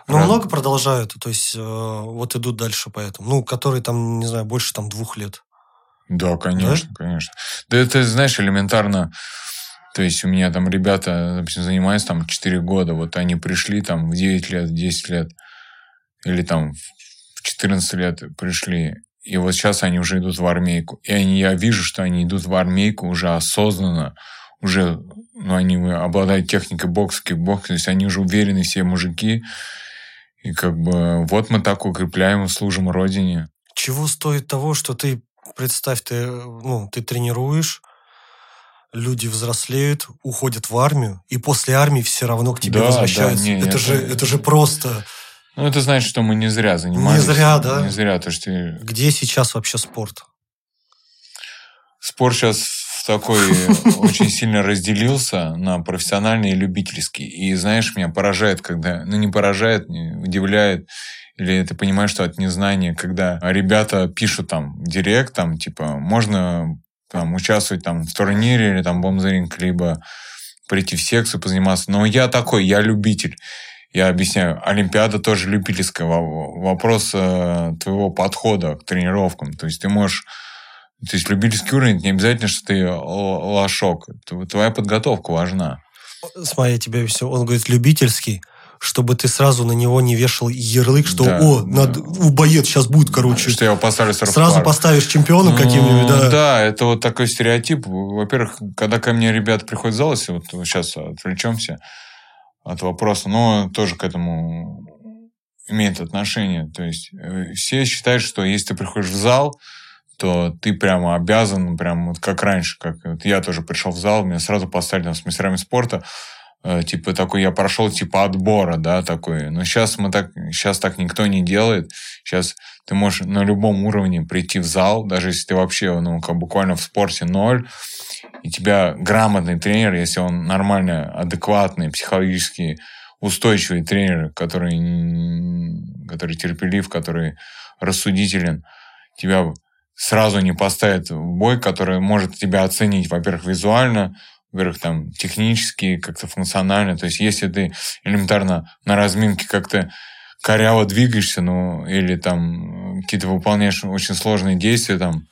Но много продолжают, то есть, вот идут дальше поэтому. Ну, которые там, не знаю, больше там 2 лет. Да, конечно, да? Конечно. Да это, знаешь, элементарно... То есть, у меня там ребята, допустим, занимаются там 4 года. Вот они пришли там в 9 лет, в 10 лет. Или там в 14 лет пришли... И вот сейчас они уже идут в армейку. И я вижу, что они идут в армейку уже осознанно. Уже, ну, они обладают техникой бокса, кикбокса. То есть, они уже уверены, все мужики. И как бы вот мы так укрепляем и служим Родине. Чего стоит того, что ты, представь, ты тренируешь, люди взрослеют, уходят в армию, и после армии все равно к тебе возвращаются. Да, это же просто... Ну, это значит, что мы не зря занимались. Не зря, да. Не зря, то что... Где сейчас вообще спорт? Спорт сейчас в такой очень сильно разделился на профессиональный и любительский. И, знаешь, меня поражает, когда... Ну, не поражает, не удивляет. Или ты понимаешь, что от незнания, когда ребята пишут там в директ, там, типа, можно там участвовать там в турнире или там бомзеринг, либо прийти в секцию, позаниматься. Но я такой, я любитель. Я объясняю, Олимпиада тоже любительская. Вопрос твоего подхода к тренировкам. То есть ты можешь... То есть любительский уровень, не обязательно, что ты лошок. Твоя подготовка важна. Смотри, я тебе все... Он говорит, любительский, чтобы ты сразу на него не вешал ярлык, что да, «О, да. Надо, боец сейчас будет, короче». Что я его поставлю сразу поставишь чемпионом каким-нибудь, да. Да, это вот такой стереотип. Во-первых, когда ко мне ребята приходят в зал, если вот сейчас отвлечемся от вопроса, но тоже к этому имеет отношение. То есть все считают, что если ты приходишь в зал, то ты прямо обязан, прям вот как раньше, как вот я тоже пришел в зал, меня сразу поставили там с мастерами спорта, типа такой, я прошел типа отбора, да, такой. Но сейчас так никто не делает. Сейчас ты можешь на любом уровне прийти в зал, даже если ты вообще, ну, как буквально в спорте ноль, и тебя грамотный тренер, если он нормально, адекватный, психологически устойчивый тренер, который терпелив, который рассудителен, тебя сразу не поставит в бой, который может тебя оценить, во-первых, визуально, во-первых, там, технически, как-то функционально. То есть, если ты элементарно на разминке как-то коряво двигаешься, ну, или там какие-то выполняешь очень сложные действия, там,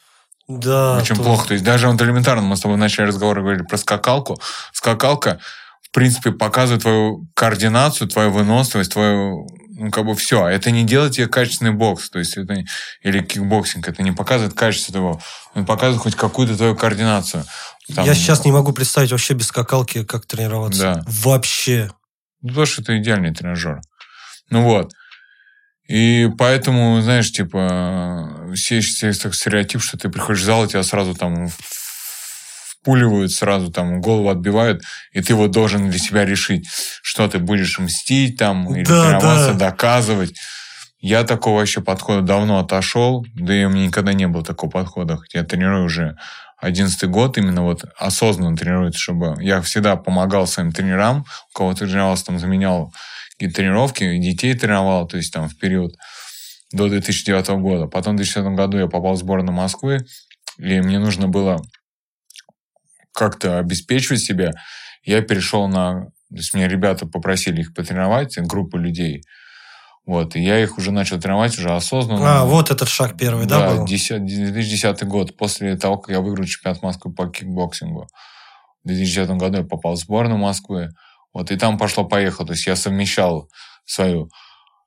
да, очень плохо. То есть, даже вот элементарно, мы с тобой в начале разговора говорили про скакалку. Скакалка, в принципе, показывает твою координацию, твою выносливость, твою... Ну, как бы все. Это не делает тебе качественный бокс. То есть, это... Или кикбоксинг. Это не показывает качество твоего. Он показывает хоть какую-то твою координацию. Там... Я сейчас не могу представить вообще без скакалки, как тренироваться. Да. Вообще. Ну, потому что ты идеальный тренажер. Ну, вот. И поэтому, знаешь, типа, все так стереотип, что ты приходишь в зал, и тебя сразу там впуливают, сразу там голову отбивают, и ты вот должен для себя решить, что ты будешь мстить там, или да, тренироваться, да, доказывать. Я такого вообще подхода давно отошел, да и у меня никогда не было такого подхода. Хотя я тренирую уже 11-й год, именно вот осознанно тренирую, чтобы я всегда помогал своим тренерам, у кого тренировался, там заменял какие-то тренировки, детей тренировал, то есть там в период до 2009 года. Потом в 2010 году я попал в сборную Москвы, и мне нужно было как-то обеспечивать себя. Я перешел на... То есть меня ребята попросили их потренировать, группу людей. Вот, и я их уже начал тренировать уже осознанно. А, вот этот шаг первый, да, был? 2010 год, после того, как я выиграл чемпионат Москвы по кикбоксингу. В 2010 году я попал в сборную Москвы. Вот, и там пошло-поехало. То есть я совмещал свою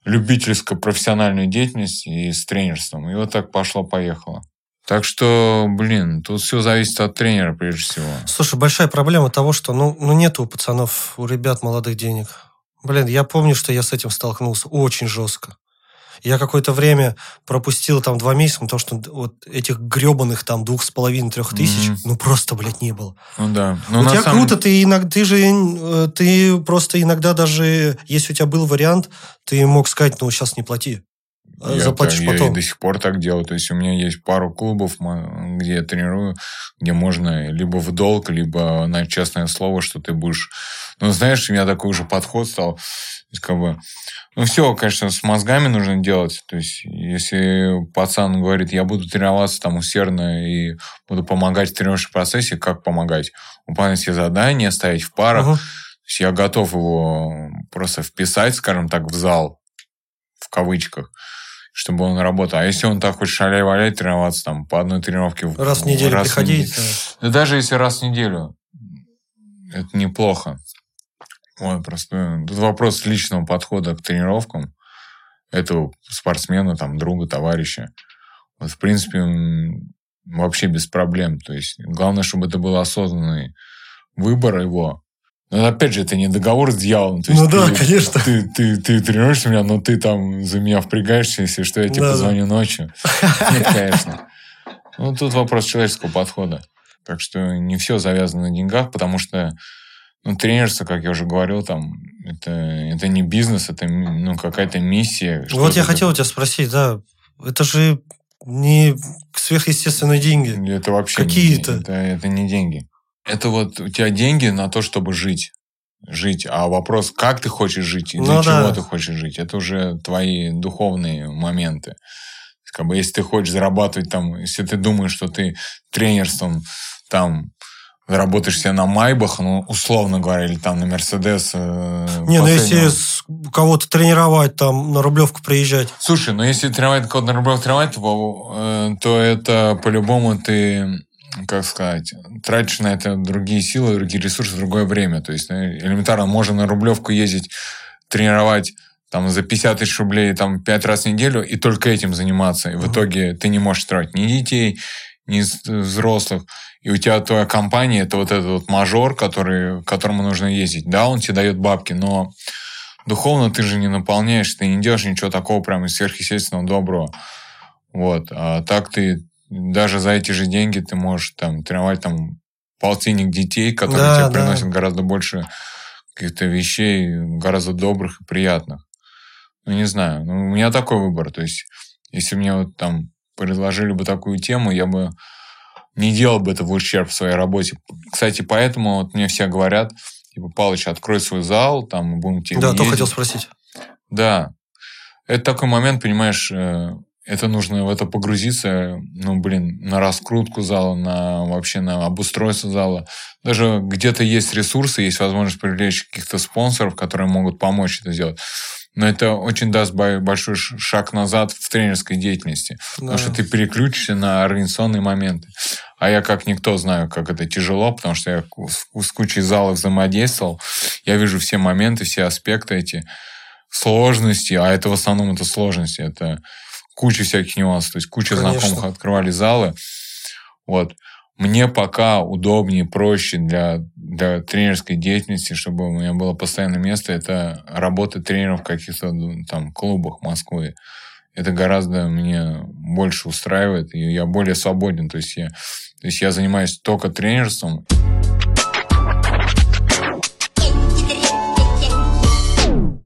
любительско-профессиональную деятельность и с тренерством. И вот так пошло-поехало. Так что, блин, тут все зависит от тренера, прежде всего. Слушай, большая проблема того, что ну нету у пацанов, у ребят молодых денег. Блин, я помню, что я с этим столкнулся очень жестко. Я какое-то время пропустил там 2 месяца, потому что вот этих гребаных там 2,5-3 тысяч, ну просто, блядь, не было. Ну да. Но у тебя круто, ты просто иногда даже, если у тебя был вариант, ты мог сказать, ну сейчас не плати. Заплатишь потом. Я до сих пор так делаю. То есть, у меня есть пару клубов, где я тренирую, где можно либо в долг, либо на честное слово, что ты будешь... Ну, знаешь, у меня такой уже подход стал. Как бы... Ну, все, конечно, с мозгами нужно делать. То есть, если пацан говорит, я буду тренироваться там усердно и буду помогать в тренировочном процессе, как помогать? Выполнять все задания, ставить в парах. Угу. То есть, я готов его просто вписать, скажем так, в зал, в кавычках, чтобы он работал. А если он так хочет шаляй-валяй тренироваться там по одной тренировке... Раз в неделю приходить. Да даже если раз в неделю. Это неплохо. Вот, просто тут вопрос личного подхода к тренировкам этого спортсмена, там, друга, товарища. Вот, в принципе, вообще без проблем. То есть, главное, чтобы это был осознанный выбор его. Но, опять же, это не договор с дьяволом. То есть, ну да, конечно. Ты тренируешься меня, но ты там за меня впрягаешься, если что, я тебе позвоню ночью. Нет, конечно. Ну, тут вопрос человеческого подхода. Так что не все завязано на деньгах, потому что тренерство, как я уже говорил, там это не бизнес, это какая-то миссия. Вот я хотел у тебя спросить, да, это же не сверхъестественные деньги. Это вообще какие-то. Это не деньги. Это вот у тебя деньги на то, чтобы жить. А вопрос, как ты хочешь жить и для чего ты хочешь жить, это уже твои духовные моменты. Как бы, если ты хочешь зарабатывать, там, если ты думаешь, что ты тренерством там работаешь себе на Майбах, ну, условно говоря, или там на Мерседес. Не, ну если кого-то тренировать, там, на Рублевку приезжать. Слушай, ну если тренировать кого-то на Рублевку тренировать, то это по-любому ты, как сказать, тратишь на это другие силы, другие ресурсы, другое время. То есть элементарно можно на Рублевку ездить, тренировать там за 50 тысяч рублей там 5 раз в неделю и только этим заниматься. И в итоге ты не можешь тратить ни детей, ни взрослых. И у тебя твоя компания, это вот этот вот мажор, которому нужно ездить. Да, он тебе дает бабки, но духовно ты же не наполняешь, ты не делаешь ничего такого прям сверхъестественного доброго. Вот. А так ты даже за эти же деньги ты можешь там тренировать там полтинник детей, которые тебе приносят гораздо больше каких-то вещей, гораздо добрых и приятных. Ну, не знаю. Ну, у меня такой выбор. То есть, если мне вот там предложили бы такую тему, я бы не делал бы это в ущерб своей работе. Кстати, поэтому вот мне все говорят, типа, Палыч, открой свой зал, там будем тебе ездить. Да, то хотел спросить. Да. Это такой момент, понимаешь, это нужно в это погрузиться, ну, блин, на раскрутку зала, на вообще на обустройство зала. Даже где-то есть ресурсы, есть возможность привлечь каких-то спонсоров, которые могут помочь это сделать. Но это очень даст большой шаг назад в тренерской деятельности. Да. Потому что ты переключишься на организационные моменты. А я как никто знаю, как это тяжело, потому что я с кучей залов взаимодействовал. Я вижу все моменты, все аспекты эти. Сложности, а это в основном это сложности. Это куча всяких нюансов. То есть куча знакомых открывали залы. Вот. Мне пока удобнее, проще для тренерской деятельности, чтобы у меня было постоянное место, это работа тренеров в каких-то там клубах Москвы. Это гораздо мне больше устраивает, и я более свободен. То есть я занимаюсь только тренерством.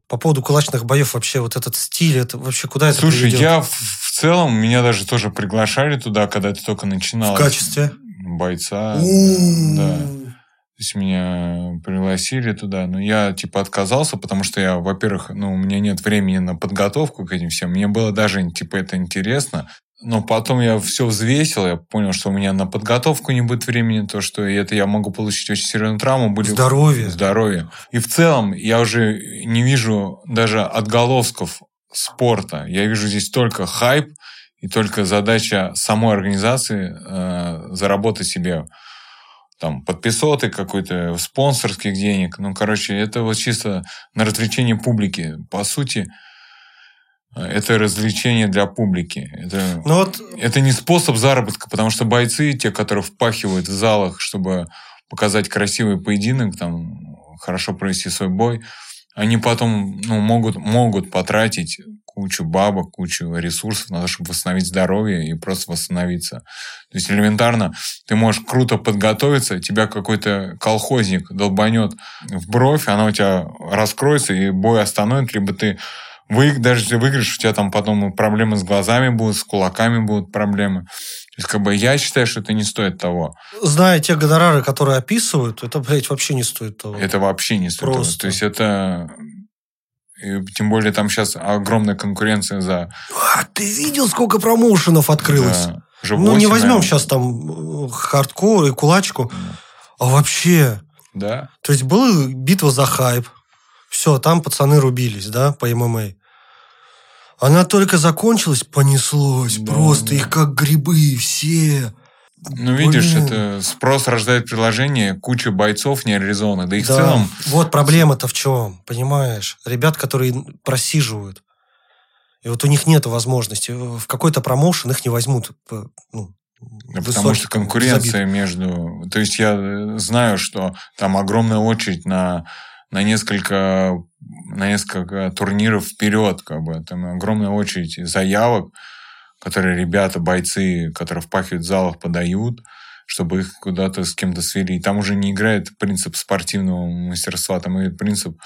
По поводу кулачных боев вообще вот этот стиль, это вообще куда это приведет? Слушай, я в целом, меня даже тоже приглашали туда, когда это только начиналось. В качестве? Бойца. Да. То есть меня пригласили туда. Но я типа отказался, потому что я, во-первых, ну, у меня нет времени на подготовку к этим всем. Мне было даже типа это интересно. Но потом я все взвесил, я понял, что у меня на подготовку не будет времени, то, что это я могу получить очень серьезную травму. Здоровье. И в целом я уже не вижу даже отголосков спорта. Я вижу здесь только хайп. И только задача самой организации заработать себе там подписоты, какой-то спонсорских денег. Ну, короче, это вот чисто на развлечение публики. По сути, это развлечение для публики. Это не способ заработка, потому что бойцы, те, которые впахивают в залах, чтобы показать красивый поединок, там, хорошо провести свой бой, они потом могут потратить кучу бабок, кучу ресурсов на то, чтобы восстановить здоровье и просто восстановиться. То есть элементарно ты можешь круто подготовиться, тебя какой-то колхозник долбанет в бровь, она у тебя раскроется и бой остановит, либо ты даже если выиграешь, у тебя там потом проблемы с глазами будут, с кулаками будут проблемы. То есть, как бы я считаю, что это не стоит того. Зная те гонорары, которые описывают, это, блядь, вообще не стоит того. Это вообще не стоит просто того. То есть, это... И тем более, там сейчас огромная конкуренция за... А, ты видел, сколько промоушенов открылось? Да. Ну, не возьмем сейчас там хардкор и кулачку. Да. А вообще... Да. То есть, была битва за хайп. Все, там пацаны рубились, да, по ММА. Она только закончилась, понеслось. Да, просто да. Их как грибы все. Ну, видишь, это спрос рождает предложение, куча бойцов нереализованных. Да и в целом... Вот проблема-то в чем, понимаешь? Ребят, которые просиживают. И вот у них нет возможности. В какой-то промоушен их не возьмут. Ну, да, потому что конкуренция между... То есть, я знаю, что там огромная очередь на несколько турниров вперед, как бы. Там огромная очередь заявок, которые ребята, бойцы, которые впахивают в залах, подают, чтобы их куда-то с кем-то свели. И там уже не играет принцип спортивного мастерства, там играет принцип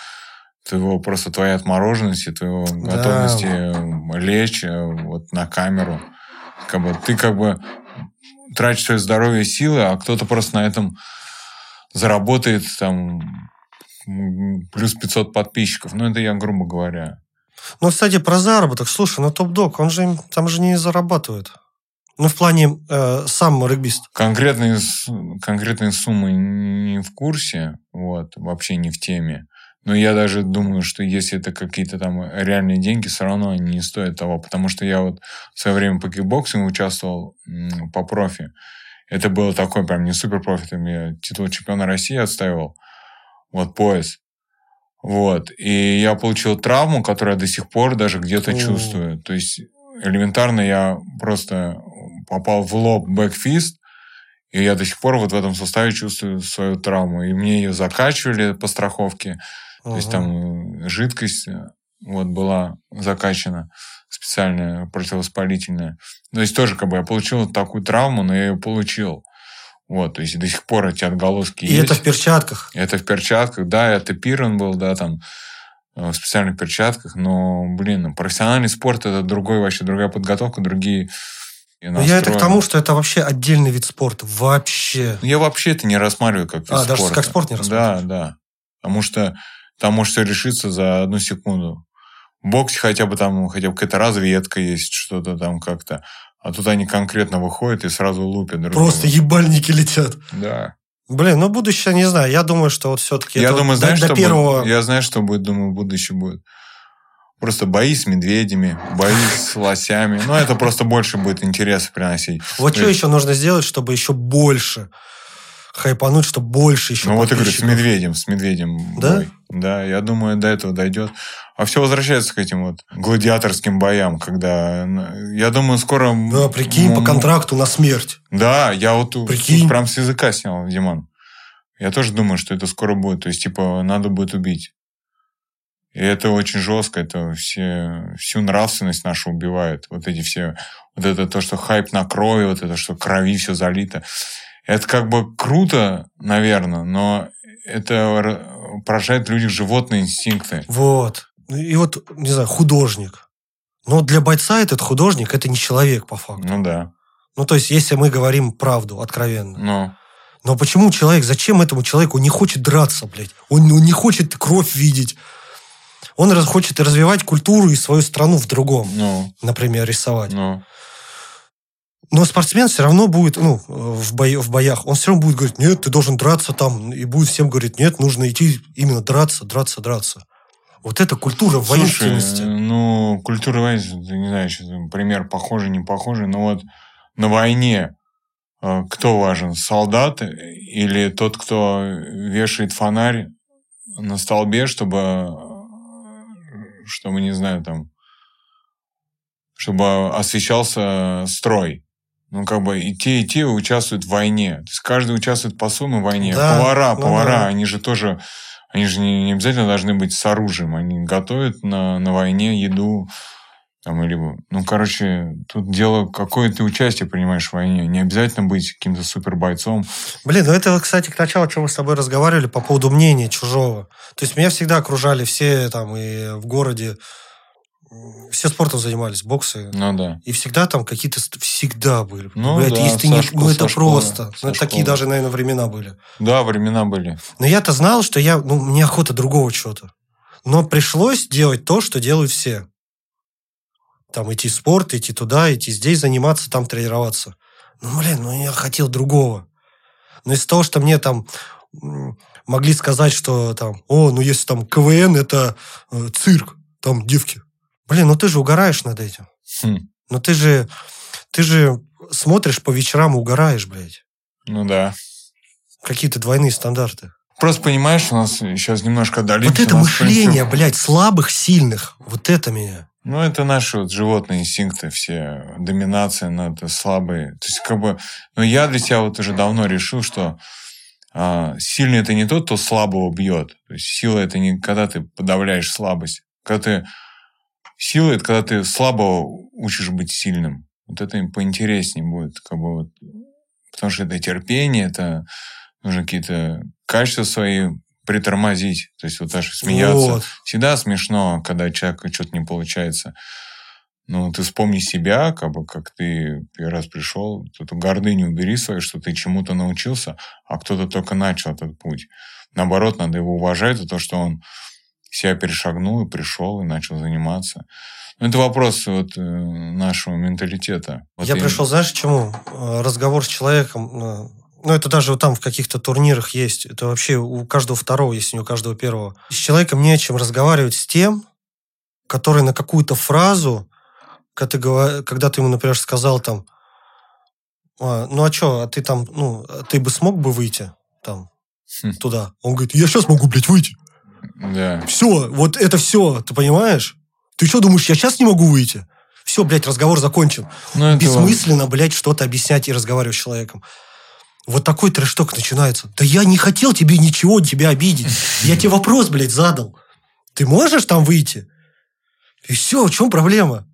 твоей отмороженности, твоего готовности лечь вот на камеру. Как бы, ты как бы тратишь свое здоровье и силы, а кто-то просто на этом заработает там... плюс 500 подписчиков. Ну, это я грубо говоря. Ну, кстати, про заработок. Слушай, Топ Дог, он же там не зарабатывает. Ну, в плане сам регбист. Конкретные суммы не в курсе, вот, вообще не в теме. Но я даже думаю, что если это какие-то там реальные деньги, все равно они не стоят того. Потому что я вот в свое время по кикбоксингу участвовал по профи. Это было такое прям не супер профи. Там я титул чемпиона России отстаивал. Вот пояс. Вот. И я получил травму, которую я до сих пор даже где-то чувствую. То есть элементарно я просто попал в лоб бэкфист. И я до сих пор вот в этом суставе чувствую свою травму. И мне ее закачивали по страховке. То есть там жидкость вот была закачана специальная, противовоспалительная. То есть тоже как бы я получил такую травму, но я ее получил. Вот, то есть до сих пор эти отголоски есть. И это в перчатках? Это в перчатках, да. Я топирован был, да, там в специальных перчатках. Но, блин, профессиональный спорт – это другой вообще, другая подготовка, другие... Я это к тому, что это вообще отдельный вид спорта. Вообще. Я вообще это не рассматриваю как вид спорта. А, даже как спорт не рассматриваю. Да, да. Потому что там может все решиться за одну секунду. В боксе хотя бы какая-то разведка есть, что-то там как-то. А тут они конкретно выходят и сразу лупят друг друга. Просто ебальники летят. Да. Блин, ну будущее, не знаю. Я думаю, что вот все-таки... Я думаю, знаешь, что будет? Я знаю, что будет, думаю, будущее будет. Просто бои с медведями, бои с лосями. Ну, это просто больше будет интереса приносить. Вот что еще нужно сделать, чтобы еще больше хайпануть, чтобы больше еще... Ну, вот и говорю, с медведем да? бой. Да, я думаю, до этого дойдет. А все возвращается к этим вот гладиаторским боям, когда... Я думаю, скоро... Да, прикинь, по контракту на смерть. Да, я вот прям с языка снял, Диман. Я тоже думаю, что это скоро будет. То есть, типа, надо будет убить. И это очень жестко, это всю нравственность нашу убивает. Вот эти все... Вот это то, что хайп на крови, вот это, что крови все залито. Это как бы круто, наверное, но это поражает в людях животные инстинкты. Вот. И вот, не знаю, художник. Но для бойца этот художник, это не человек, по факту. Ну да. Ну, то есть, если мы говорим правду откровенно. Но почему человек, зачем этому человеку? Он не хочет драться, блядь. Он не хочет кровь видеть. Он хочет развивать культуру и свою страну в другом. Например, рисовать. Но спортсмен все равно будет, в боях, он все равно будет говорить, нет, ты должен драться там. И будет всем говорить, нет, нужно идти именно драться. Вот это культура воинственности. Слушай, культура воинственности, не знаю, сейчас пример похожий, не похожий, но вот на войне кто важен? Солдат или тот, кто вешает фонарь на столбе, чтобы, не знаю, там, чтобы освещался строй. И те, участвуют в войне. То есть, каждый участвует по сумме в войне. Да, повара, они же не обязательно должны быть с оружием. Они готовят на войне еду. Тут дело, какое ты участие принимаешь в войне. Не обязательно быть каким-то супербойцом. Блин, это, кстати, к началу, о чем мы с тобой разговаривали, по поводу мнения чужого. То есть, меня всегда окружали все там и в городе. Все спортом занимались, боксы. И всегда там какие-то... Всегда были. Такие даже, наверное, времена были. Да, времена были. Но я-то знал, что мне охота другого чего-то. Но пришлось делать то, что делают все. Там идти в спорт, идти туда, идти здесь заниматься, там тренироваться. Я хотел другого. Но из-за того, что мне там... Могли сказать, что там... если там КВН, это цирк. Там девки. Блин, ты же угораешь над этим. Но ты же смотришь по вечерам и угораешь, блядь. Да. Какие-то двойные стандарты. Просто понимаешь, у нас сейчас немножко отдалимся. Вот это мышление, блядь, слабых, сильных. Вот это меня. Это наши животные инстинкты все. Доминация над слабой. То есть, я для себя уже давно решил, что сильный – это не тот, кто слабого бьет. То есть, сила – это не когда ты подавляешь слабость. Сила – это когда ты слабого учишь быть сильным. Вот это им поинтереснее будет. Потому что это терпение, это нужно какие-то качества свои притормозить. То есть, даже смеяться. Всегда смешно, когда человеку что-то не получается. Но ты вспомни себя, как ты первый раз пришел. Эту гордыню убери свою, что ты чему-то научился, а кто-то только начал этот путь. Наоборот, надо его уважать за то, что он себя перешагнул и пришел, и начал заниматься. Но это вопрос вот нашего менталитета. Вот я пришел, знаешь, к чему? Разговор с человеком... Ну, это даже вот там в каких-то турнирах есть. Это вообще у каждого второго, если не у каждого первого. С человеком не о чем разговаривать с тем, который на какую-то фразу, когда ты ему, например, сказал там, ну, а что, а ты там, ну, ты бы смог бы выйти там туда? Он говорит, я сейчас могу, блядь, выйти. Да. Все, вот это все, ты понимаешь? Ты что думаешь, я сейчас не могу выйти? Все, блядь, разговор закончен. Бессмысленно, блядь, что-то объяснять и разговаривать с человеком. Вот такой трэшток начинается. Да я не хотел тебе ничего, тебя обидеть. Я тебе вопрос, блядь, задал. Ты можешь там выйти? И все, в чем проблема?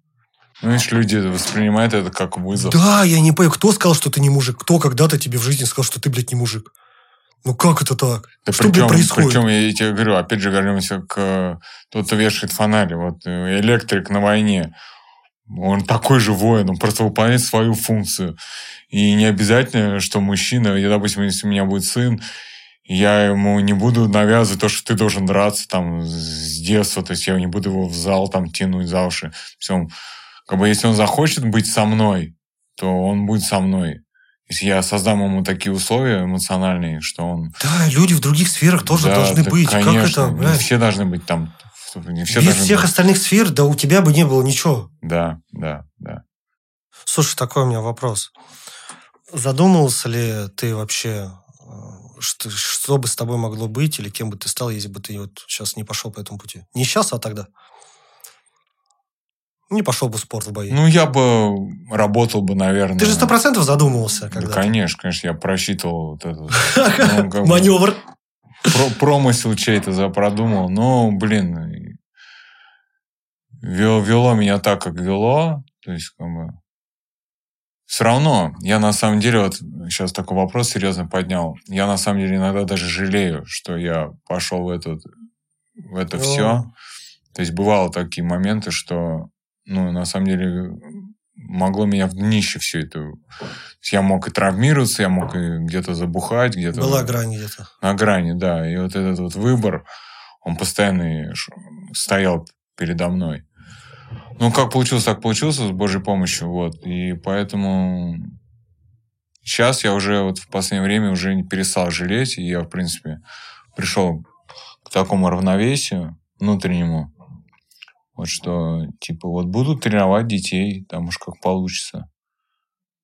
Ну, видишь, люди воспринимают это как вызов. Да, я не понимаю, кто сказал, что ты не мужик? Кто когда-то тебе в жизни сказал, что ты, блядь, не мужик? Ну, как это так? Да что, блядь, происходит? Причем, я тебе говорю, опять же, вернемся к... Тот, кто вешает фонари. Вот электрик на войне. Он такой же воин, он просто выполняет свою функцию. И не обязательно, что мужчина... Я, допустим, если у меня будет сын, я ему не буду навязывать то, что ты должен драться там с детства. То есть, я не буду его в зал там тянуть за уши. Все. Как бы, если он захочет быть со мной, то он будет со мной. Если я создам ему такие условия эмоциональные, что он... Да, люди в других сферах тоже должны быть. Конечно, как это, блядь? Все должны быть там. Не все. Без всех остальных сфер, да, у тебя бы не было ничего. Да. Слушай, такой у меня вопрос. Задумывался ли ты вообще, что бы с тобой могло быть, или кем бы ты стал, если бы ты вот сейчас не пошел по этому пути? Не сейчас, а тогда? Не пошел бы в спорт, в бои. Ну, я бы работал бы, наверное... Ты же 100% задумывался когда-то. Да, конечно. Я просчитывал вот этот... Маневр. Промысел чей-то запродумал. Но, блин, вело меня так, как вело. То есть, как бы... Все равно, я на самом деле... Вот сейчас такой вопрос серьезно поднял. Я на самом деле иногда даже жалею, что я пошел в это все. То есть, бывало такие моменты, что... Ну, на самом деле, могло меня в днище все это... Я мог и травмироваться, я мог и где-то забухать, где-то... Была грань где-то. На грани, да. И вот этот вот выбор, он постоянно стоял передо мной. Ну, как получилось, так получилось, с Божьей помощью. Вот. И поэтому сейчас я уже вот в последнее время уже не перестал жалеть. И я, в принципе, пришел к такому равновесию внутреннему. Вот что, типа, вот буду тренировать детей, там уж как получится.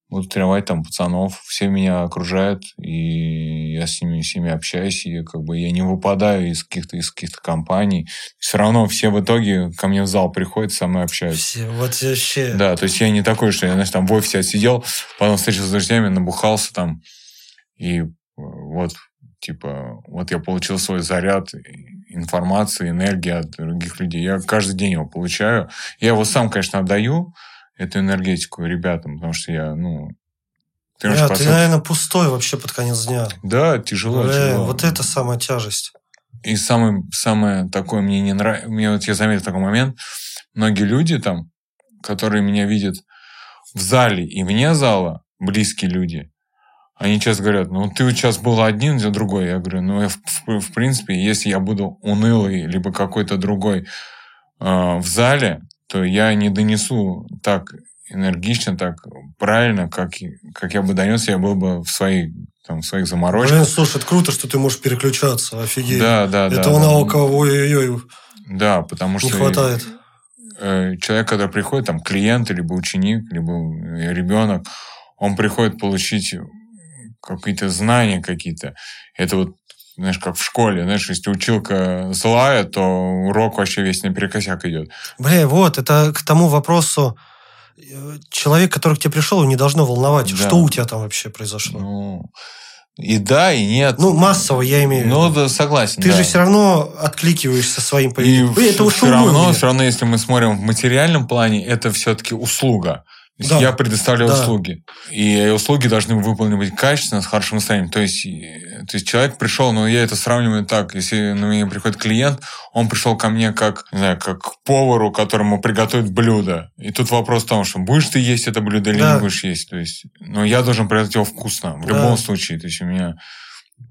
Буду тренировать там пацанов, все меня окружают, и я с ними общаюсь, и как бы я не выпадаю из каких-то компаний. Все равно все в итоге ко мне в зал приходят, со мной общаются. Все, вот вообще. Да, то есть я не такой, что я, знаешь, там в офисе отсидел, потом встретился с друзьями, набухался там, и вот, типа, вот я получил свой заряд информации, энергии от других людей. Я каждый день его получаю. Я его сам, конечно, отдаю, эту энергетику ребятам, потому что я, ну... Ты, наверное, пустой вообще под конец дня. Да, тяжело. Вот это самая тяжесть. И самое такое мне не нравится... Вот я заметил такой момент. Многие люди там, которые меня видят в зале и вне зала, близкие люди, они часто говорят, ну, ты сейчас был один, за другой. Я говорю, ну, я в принципе, если я буду унылый, либо какой-то другой в зале, то я не донесу так энергично, так правильно, как я бы донес, я был бы в своих заморочках. Блин, слушай, это круто, что ты можешь переключаться, офигеть. Да. Это наука, ой-ой-ой. Да, потому что... Не хватает. Человек, который приходит, там, клиент, либо ученик, либо ребенок, он приходит получить... какие-то знания какие-то. Это вот, знаешь, как в школе. Знаешь, если училка злая, то урок вообще весь наперекосяк идет. Бля, вот, это к тому вопросу. Человек, который к тебе пришел, не должно волновать. Да. Что у тебя там вообще произошло? Ну, и да, и нет. Ну, массово я имею в виду. Ну, да, согласен. Ты же все равно откликиваешься своим поведением. И это все равно, если мы смотрим в материальном плане, это все-таки услуга. Да. Я предоставляю услуги. И услуги должны выполнены быть качественно, с хорошим настроением. То есть человек пришел, но я это сравниваю так. Если на меня приходит клиент, он пришел ко мне как, не знаю, как к повару, которому приготовят блюдо. И тут вопрос в том, что будешь ты есть это блюдо или не будешь есть. То есть, но я должен приготовить его вкусно. В любом случае. То есть, у меня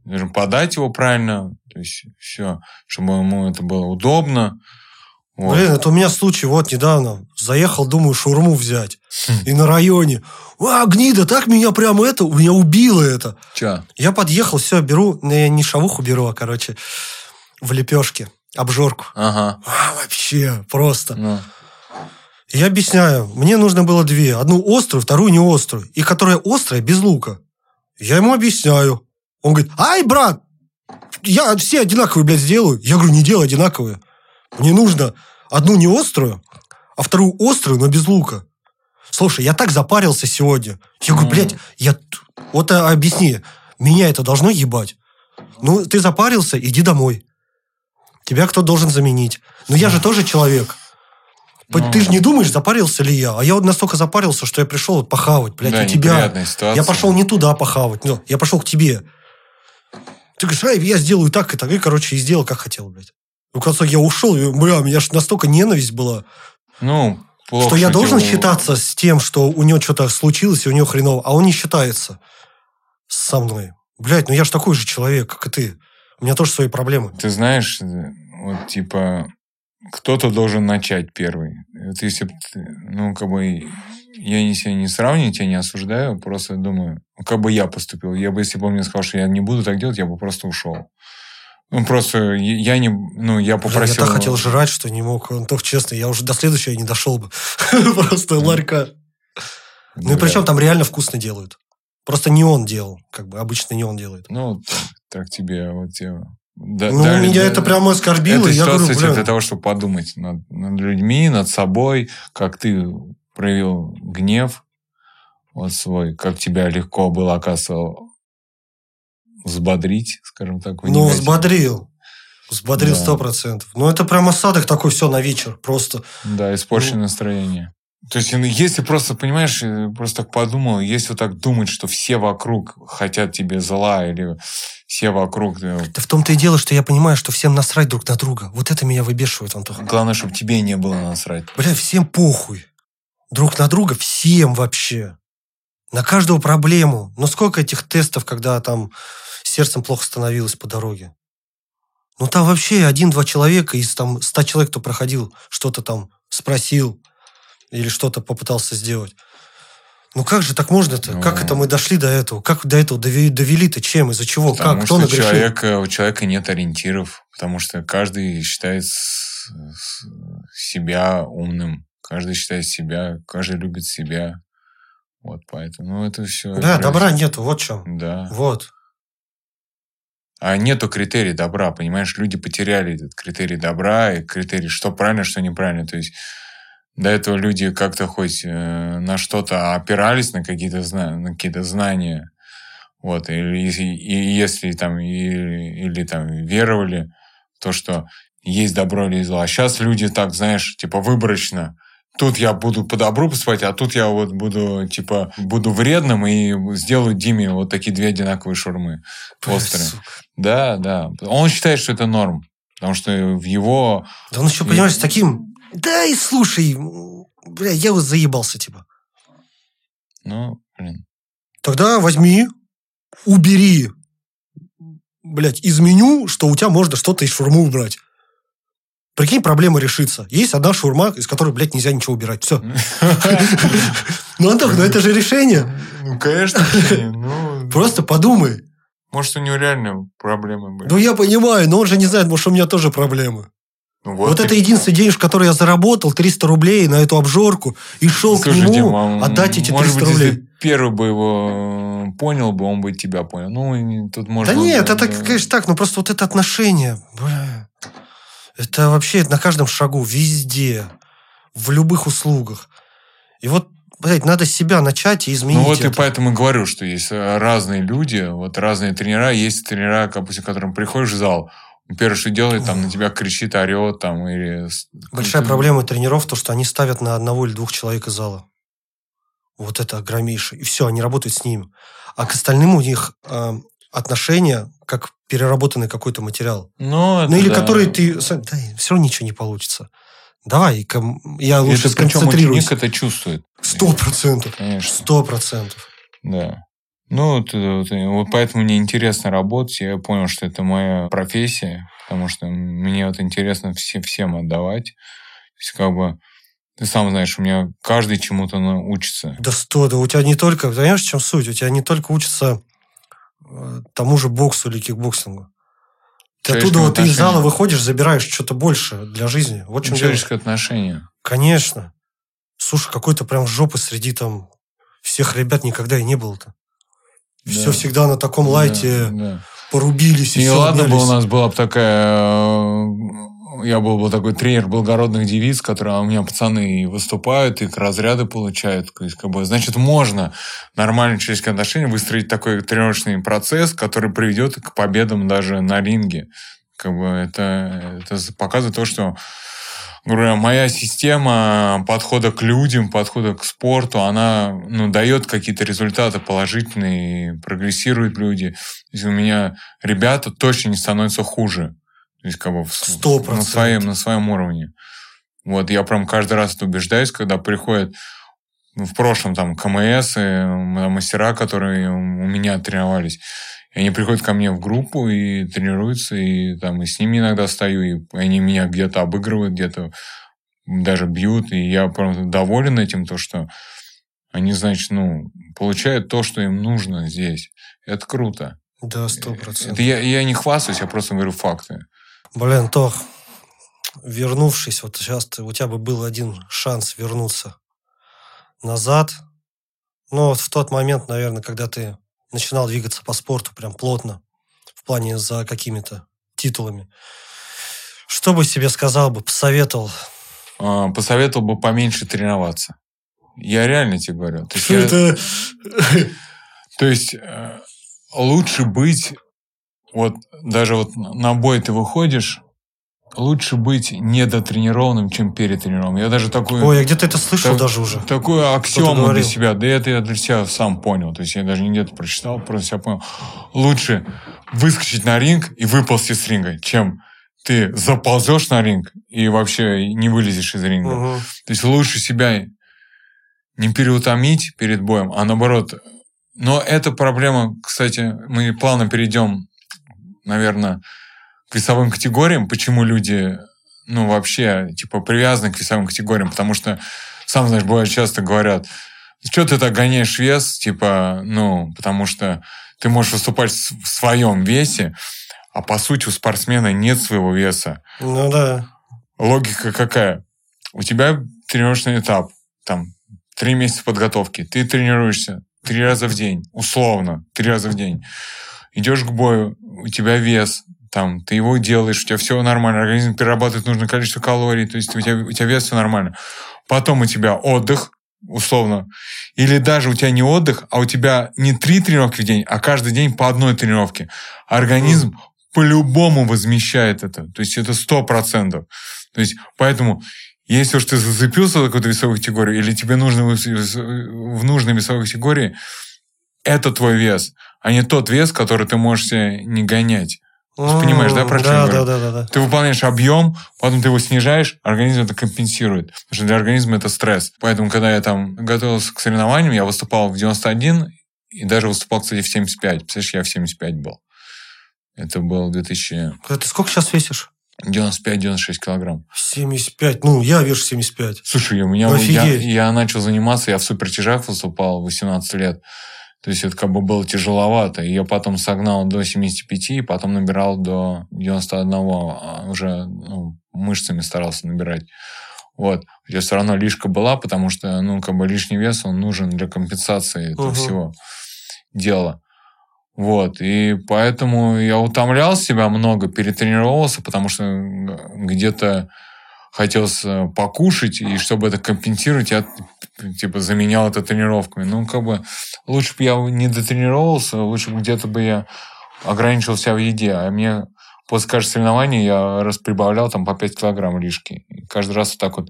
даже подать его правильно, то есть все, чтобы ему это было удобно. Вот. Блин, это у меня случай, вот недавно заехал, думаю, шаурму взять. И на районе, гнида, так меня прямо это, меня убило это. Че? Я подъехал, все, беру, я не шавуху беру, а, короче, в лепешке, обжорку. Ага. Вообще, просто. Ну. Я объясняю, мне нужно было две. Одну острую, вторую не острую. И которая острая, без лука. Я ему объясняю. Он говорит, брат, я все одинаковые, блядь, сделаю. Я говорю, не делай одинаковые. Мне нужно одну не острую, а вторую острую, но без лука. Слушай, я так запарился сегодня. Я говорю, блядь, вот объясни, меня это должно ебать? Ну, ты запарился, иди домой. Тебя кто должен заменить? Но я же тоже человек. Ты же не думаешь, запарился ли я? А я вот настолько запарился, что я пришел похавать, блядь, да, у тебя. Я пошел не туда похавать, но я пошел к тебе. Ты говоришь, я сделаю так и так. И, короче, и сделал, как хотел, блядь. В конце я ушел, бля, у меня же настолько ненависть была, что я должен считаться с тем, что у него что-то случилось, и у него хреново, а он не считается со мной. Блядь, я же такой же человек, как и ты. У меня тоже свои проблемы. Ты знаешь, вот типа, кто-то должен начать первый. Это если бы, я себя не сравниваю, тебя не осуждаю, просто думаю, как бы я поступил. Я бы, если бы он мне сказал, что я не буду так делать, я бы просто ушел. Просто я не... я попросил... Я так хотел жрать, что не мог. Только честно, я уже до следующего не дошел бы. Просто ларька. И причем там реально вкусно делают. Просто не он делал. Как бы обычно не он делает. Так тебе вот тема. Меня это прямо оскорбило. Это ситуация для того, чтобы подумать над людьми, над собой, как ты проявил гнев вот свой, как тебя легко было, оказывается, взбодрить, скажем так. Взбодрил. Взбодрил 100%. Это прям осадок такой, все, на вечер. Просто. Да, испорченное настроение. То есть, если просто, понимаешь, просто так подумал, если вот так думать, что все вокруг хотят тебе зла, или все вокруг... Да в том-то и дело, что я понимаю, что всем насрать друг на друга. Вот это меня выбешивает, Антоха. Главное, чтобы тебе не было насрать. Бля, всем похуй. Друг на друга всем вообще. На каждую проблему. Но сколько этих тестов, когда там... сердцем плохо становилось по дороге. Там вообще 1-2 человека из там 100 человек, кто проходил, что-то там спросил или что-то попытался сделать. Как же так можно-то? Как это мы дошли до этого? Как до этого довели-то? Чем? Из-за чего? Потому как? Кто нагрешил? У человека нет ориентиров, потому что каждый считает себя умным, каждый считает себя, каждый любит себя. Вот поэтому это все... Да, добра нету, вот в чем. Да. Вот. А нету критерий добра, понимаешь? Люди потеряли этот критерий добра и критерий, что правильно, что неправильно. То есть до этого люди как-то хоть на что-то опирались, на какие-то знания. Вот. Или веровали в то, что есть добро или зло. А сейчас люди так, знаешь, типа выборочно. Тут я буду по добру поступать, а тут я вот буду вредным и сделаю Диме вот такие 2 одинаковые шаурмы острые. Да. Он считает, что это норм. Потому что в его... Да он еще, понимаешь, с таким... Да и слушай, бля, я вот заебался, типа. Блин. Тогда возьми, убери, блядь, из меню, что у тебя можно что-то из шаурмы убрать. Прикинь, проблема решится. Есть одна шаурма, из которой, блядь, нельзя ничего убирать. Все. Антох, это же решение. Конечно, решение. Просто подумай. Может, у него реально проблемы были. Я понимаю, но он же не знает, может, у меня тоже проблемы. Вот это единственный денежка, который я заработал, 300 рублей на эту обжорку, и шел к нему, Дима, отдать эти 300 рублей. Если первый бы его понял бы, он бы тебя понял. Тут можно... Да нет, это, конечно, так, просто вот это отношение, бля. Это вообще на каждом шагу, везде, в любых услугах. И вот, блядь, надо себя начать и изменить. И поэтому и говорю, что есть разные люди, вот разные тренера. Есть тренера, допустим, к которым приходишь в зал, первое, что делает, там на тебя кричит, орет. Или... Большая проблема тренеров, то, что они ставят на 1 или 2 человека из зала. Вот это огромнейшее. И все, они работают с ним. А к остальным у них отношения... как переработанный какой-то материал. Который ты... Да, все равно ничего не получится. Давай, я лучше сконцентрируюсь. Ученик это чувствует. 100%. Конечно. 100%. Да. Ну, вот поэтому мне интересно работать. Я понял, что это моя профессия, потому что мне вот интересно всем отдавать. То есть, как бы, ты сам знаешь, у меня каждый чему-то научится. Да у тебя не только... Понимаешь, в чем суть? У тебя не только учатся тому же боксу или кикбоксингу. Ты оттуда вот из зала выходишь, забираешь что-то больше для жизни. Вот чем человеческое отношение. Конечно. Слушай, какой-то прям жопы среди там всех ребят никогда и не было-то. Да. Все всегда на таком лайте, порубились. И ладно бы у нас была бы такая... Я был бы такой тренер благородных девиц, которые у меня пацаны и выступают, и разряды получают. Как бы, значит, можно нормально через отношения выстроить такой тренировочный процесс, который приведет к победам даже на ринге. Как бы это показывает то, что моя система подхода к людям, подхода к спорту, она дает какие-то результаты положительные, прогрессируют люди. То есть у меня ребята точно не становятся хуже. То есть, как бы 100%. На своем уровне. Вот я прям каждый раз это убеждаюсь, когда приходят в прошлом там КМС, и мастера, которые у меня тренировались. И они приходят ко мне в группу и тренируются, и там и с ними иногда стою, и они меня где-то обыгрывают, где-то даже бьют. И я прям доволен этим, то, что они, значит, получают то, что им нужно здесь. Это круто. Да, 100%. Я не хвастаюсь, я просто говорю факты. Блин, Тох, вернувшись, вот сейчас у тебя бы был один шанс вернуться назад. Но вот в тот момент, наверное, когда ты начинал двигаться по спорту прям плотно, в плане за какими-то титулами, что бы себе сказал бы, посоветовал? Посоветовал бы поменьше тренироваться. Я реально тебе говорю. То есть лучше быть... Вот даже вот на бой ты выходишь, лучше быть недотренированным, чем перетренированным. Я даже такую... Ой, я где-то это слышал даже уже. Такую аксиому для себя. Да это я для себя сам понял. То есть я даже не где-то прочитал, просто себя понял. Лучше выскочить на ринг и выползти с ринга, чем ты заползешь на ринг и вообще не вылезешь из ринга. Угу. То есть лучше себя не переутомить перед боем, а наоборот. Но эта проблема, кстати, мы плавно перейдем... наверное, к весовым категориям. Почему люди, вообще, привязаны к весовым категориям? Потому что, сам знаешь, бывает, часто говорят, что ты так гоняешь вес, потому что ты можешь выступать в своем весе, а по сути у спортсмена нет своего веса. Ну да. Логика какая? У тебя тренировочный этап, 3 месяца подготовки, ты тренируешься 3 раза в день, условно, 3 раза в день. Идешь к бою, у тебя вес, ты его делаешь, у тебя все нормально, организм перерабатывает нужное количество калорий, то есть у тебя вес, все нормально. Потом у тебя отдых, условно, или даже у тебя не отдых, а у тебя не 3 тренировки в день, а каждый день по 1 тренировке. Организм по-любому возмещает это, то есть это 100%. То есть поэтому... Если уж ты зацепился за какую-то весовую категорию, или тебе нужно в нужной весовой категории, это твой вес, а не тот вес, который ты можешь себе не гонять. Ты понимаешь, да, про что я говорю? Да. Ты выполняешь объем, потом ты его снижаешь, организм это компенсирует. Потому что для организма это стресс. Поэтому, когда я готовился к соревнованиям, я выступал в 91 и даже выступал, кстати, в 75. Представляешь, я в 75 был. Это было 2000... Ты сколько сейчас весишь? 95-96 килограмм. 75. Я вешу 75. Слушай, я начал заниматься, я в супертяжах выступал 18 лет. То есть это было тяжеловато. И я потом согнал до 75, и потом набирал до 91. Уже мышцами старался набирать. Вот. Хотя все равно лишка была, потому что лишний вес, он нужен для компенсации этого всего дела. Вот, и поэтому я утомлял себя много, перетренировался, потому что где-то хотелось покушать, и чтобы это компенсировать, я заменял это тренировками. Лучше бы я не дотренировался, лучше бы где-то бы я ограничил себя в еде. А мне после каждого соревнования я расприбавлял по 5 килограмм лишки. И каждый раз вот так вот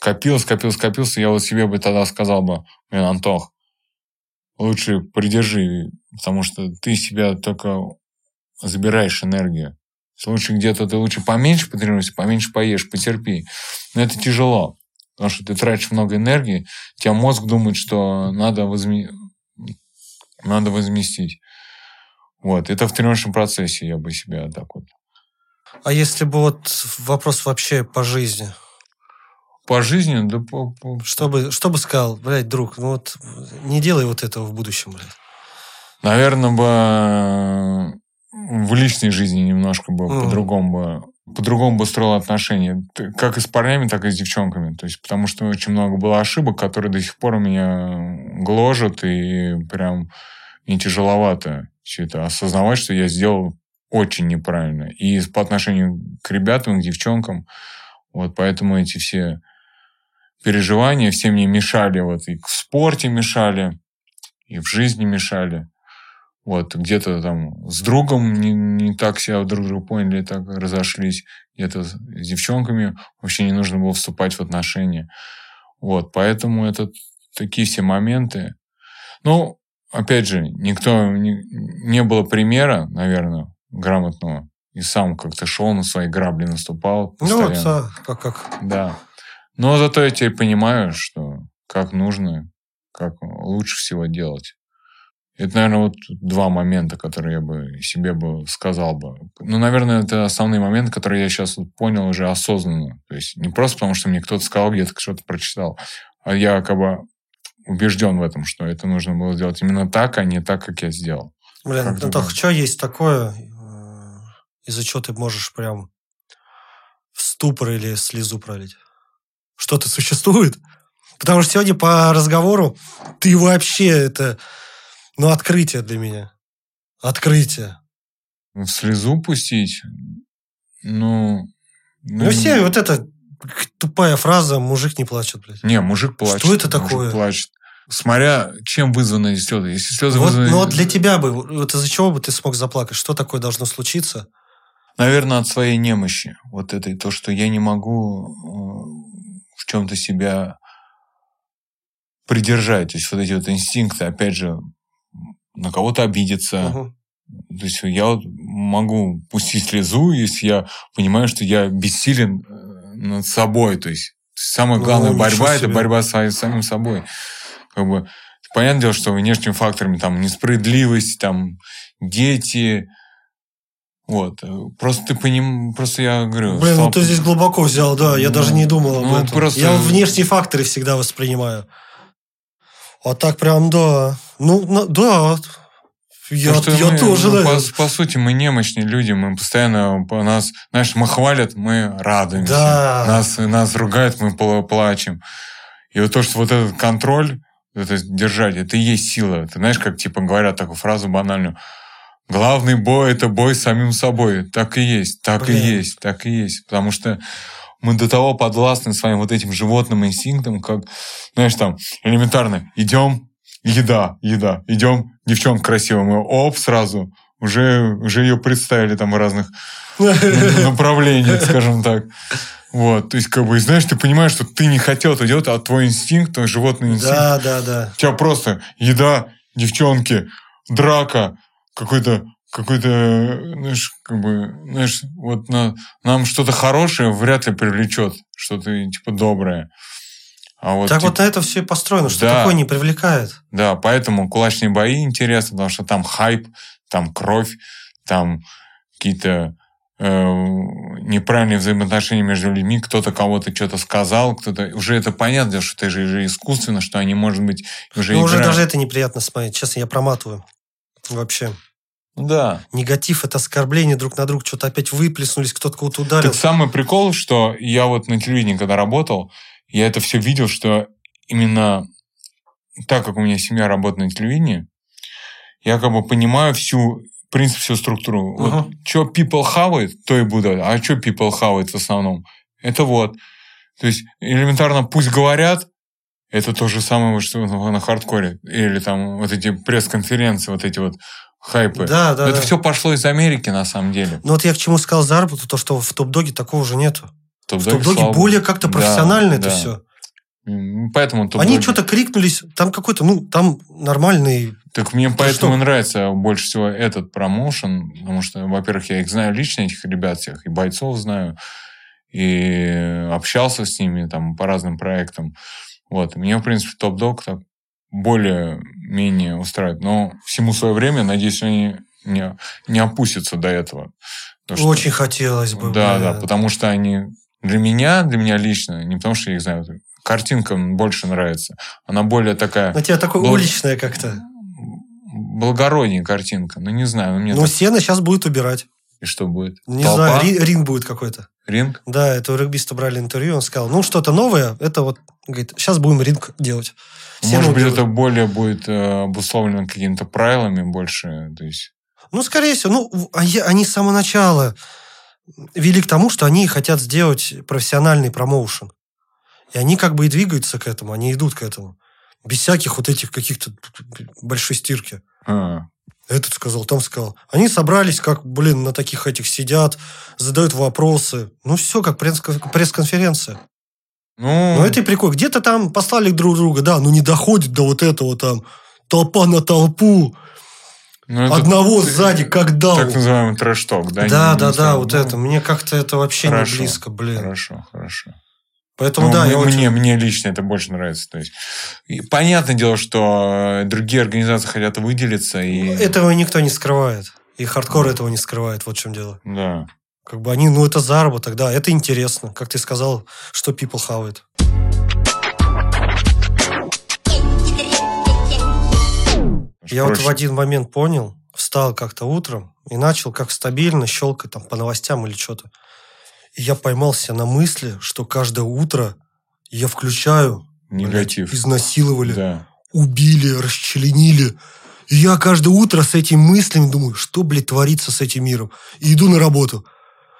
копилось, я себе бы тогда сказал бы: Антох, лучше придержи, потому что ты себя только забираешь энергию. Лучше где-то ты поменьше потренируйся, поменьше поешь, потерпи. Но это тяжело, потому что ты тратишь много энергии, у тебя мозг думает, что надо надо возместить. Вот, это в тренировочном процессе я бы себя так вот. А если бы вот вопрос вообще по жизни? По жизни? Да по... Что бы сказал, блядь, друг, ну вот не делай вот этого в будущем, блядь. Наверное, бы в личной жизни немножко бы по-другому бы строил отношения. Как и с парнями, так и с девчонками. То есть, потому что очень много было ошибок, которые до сих пор меня гложат, и прям мне тяжеловато все это осознавать, что я сделал очень неправильно. И по отношению к ребятам, к девчонкам. Вот поэтому эти все переживания все мне мешали. Вот и в спорте мешали, и в жизни мешали. Вот, где-то там с другом не так себя друг друга поняли, так разошлись. Где-то с девчонками вообще не нужно было вступать в отношения. Вот, поэтому это такие все моменты. Ну, опять же, никто... Не было примера, наверное, грамотного. И сам как-то шел, на свои грабли наступал постоянно. Ну, вот, как. Да. Но зато я теперь понимаю, что как нужно, как лучше всего делать. Это, наверное, вот два момента, которые я бы себе бы сказал бы. Ну, наверное, это основные моменты, которые я сейчас понял уже осознанно. То есть не просто потому, что мне кто-то сказал, где-то что-то прочитал, а я как бы убежден в этом, что это нужно было сделать именно так, а не так, как я сделал. Блин, ну так что есть такое, из-за чего ты можешь прям в ступор или слезу пролить? Что-то существует? Потому что сегодня по разговору ты вообще это... Ну, открытие для меня. Открытие. В слезу пустить? Ну все, вот эта тупая фраза «мужик не плачет», блядь. Не, мужик плачет. Что это такое? Мужик плачет. Смотря, чем вызваны эти слезы. Если слезы вот, вызваны... Ну, вот для тебя бы, вот из-за чего бы ты смог заплакать? Что такое должно случиться? Наверное, от своей немощи. Вот этой, то, что я не могу в чем-то себя придержать. То есть вот эти вот инстинкты, опять же, на кого-то обидеться. То есть я могу пустить слезу, если я понимаю, что я бессилен над собой. То есть самая главная борьба – это борьба с самим собой. Как бы, понятное дело, что внешними факторами там несправедливость, там дети. Вот. Просто я говорю... Блин, ну ты здесь глубоко взял, да. Я даже не думал об этом. Просто... Я внешние факторы всегда воспринимаю. А так прям, да. Ну, да. Я тоже, наверное. По сути, мы немощные люди. Мы постоянно... Нас, знаешь, мы хвалят, мы радуемся. Да. Нас ругают, мы плачем. И вот то, что вот этот контроль, это держать, это и есть сила. Ты знаешь, как типа говорят такую фразу банальную. Главный бой – это бой с самим собой. Так и есть, так Блин. И есть, так и есть. Потому что... Мы до того подвластны своим вот этим животным инстинктом, как, знаешь, там, элементарно, идем, еда, идем, девчонка красивая, мы оп, сразу, уже ее представили там в разных направлениях, скажем так. Вот, то есть, как бы, знаешь, ты понимаешь, что ты не хотел это делать, а твой инстинкт, твой животный инстинкт. Да. У тебя просто еда, девчонки, драка, какой-то, знаешь, как бы, знаешь, вот нам что-то хорошее вряд ли привлечет, что-то типа доброе. А вот, так типа... вот на это все и построено, что да, такое не привлекает. Да, поэтому кулачные бои интересны, потому что там хайп, там кровь, там какие-то неправильные взаимоотношения между людьми, кто-то кого-то что-то сказал, кто-то... Уже это понятно, что это же искусственно, что они, может быть, уже... Ну, уже даже это неприятно смотреть, честно, я проматываю вообще. Да. Негатив, это оскорбление друг на друга, что-то опять выплеснулись, кто-то кого-то ударил. Так самый прикол, что я вот на телевидении, когда работал, я это все видел, что именно так, как у меня семья работает на телевидении, я как бы понимаю всю, в принципе, всю структуру. Вот, что people хавает, то и будут. А что people хавает в основном? Это вот. То есть, элементарно, пусть говорят, это то же самое, что на хардкоре. Или там вот эти пресс-конференции, вот эти вот хайпы. Да. Это все пошло из Америки, на самом деле. Ну, вот я к чему сказал заработку, то, что в топ-доге такого уже нету. В топ-доге более как-то профессионально это все. Поэтому они что-то крикнулись, там какой-то, там нормальный... Так мне поэтому нравится больше всего этот промоушен, потому что, во-первых, я их знаю лично, этих ребят всех, и бойцов знаю, и общался с ними там по разным проектам. Вот. Мне, в принципе, топ-дог так более менее устраивает. Но всему свое время, надеюсь, они не опустятся до этого. Что... Очень хотелось бы. Да, потому что они для меня лично, не потому что я их знаю, картинка больше нравится. Она более такая... На тебя такое уличная как-то. Благороднее картинка. Ну, не знаю. Ну, сено сейчас будут убирать. И что будет? Не толпа? Знаю, ринг будет какой-то. Ринг? Да, это у регбиста брали интервью, он сказал, что-то новое, это говорит, сейчас будем ринг делать. Сено Может быть, это более будет обусловлено какими-то правилами больше? То есть... скорее всего. Они с самого начала вели к тому, что они хотят сделать профессиональный промоушен. И они как бы и двигаются к этому, они идут к этому. Без всяких этих каких-то большой стирки. Этот сказал, там сказал. Они собрались, как, на таких этих сидят, задают вопросы. Все, как пресс-конференция. Но это и прикол. Где-то там послали друг друга, не доходит до этого там толпа на толпу. Одного сзади как дал. Так называемый трэш-ток, да? Да, это. Мне как-то это вообще не близко, Хорошо. Поэтому, мне лично это больше нравится. То есть, понятное дело, что другие организации хотят выделиться. И... Этого никто не скрывает. И хардкор этого не скрывает. Вот в чем дело. Да. Они, это заработок, да. Это интересно. Как ты сказал, что people хавает. Я в один момент понял, встал как-то утром и начал как стабильно щелкать по новостям или что-то. И я поймался на мысли, что каждое утро я включаю... Негатив. Изнасиловали, убили, расчленили. И я каждое утро с этими мыслями думаю, что, творится с этим миром. И иду на работу.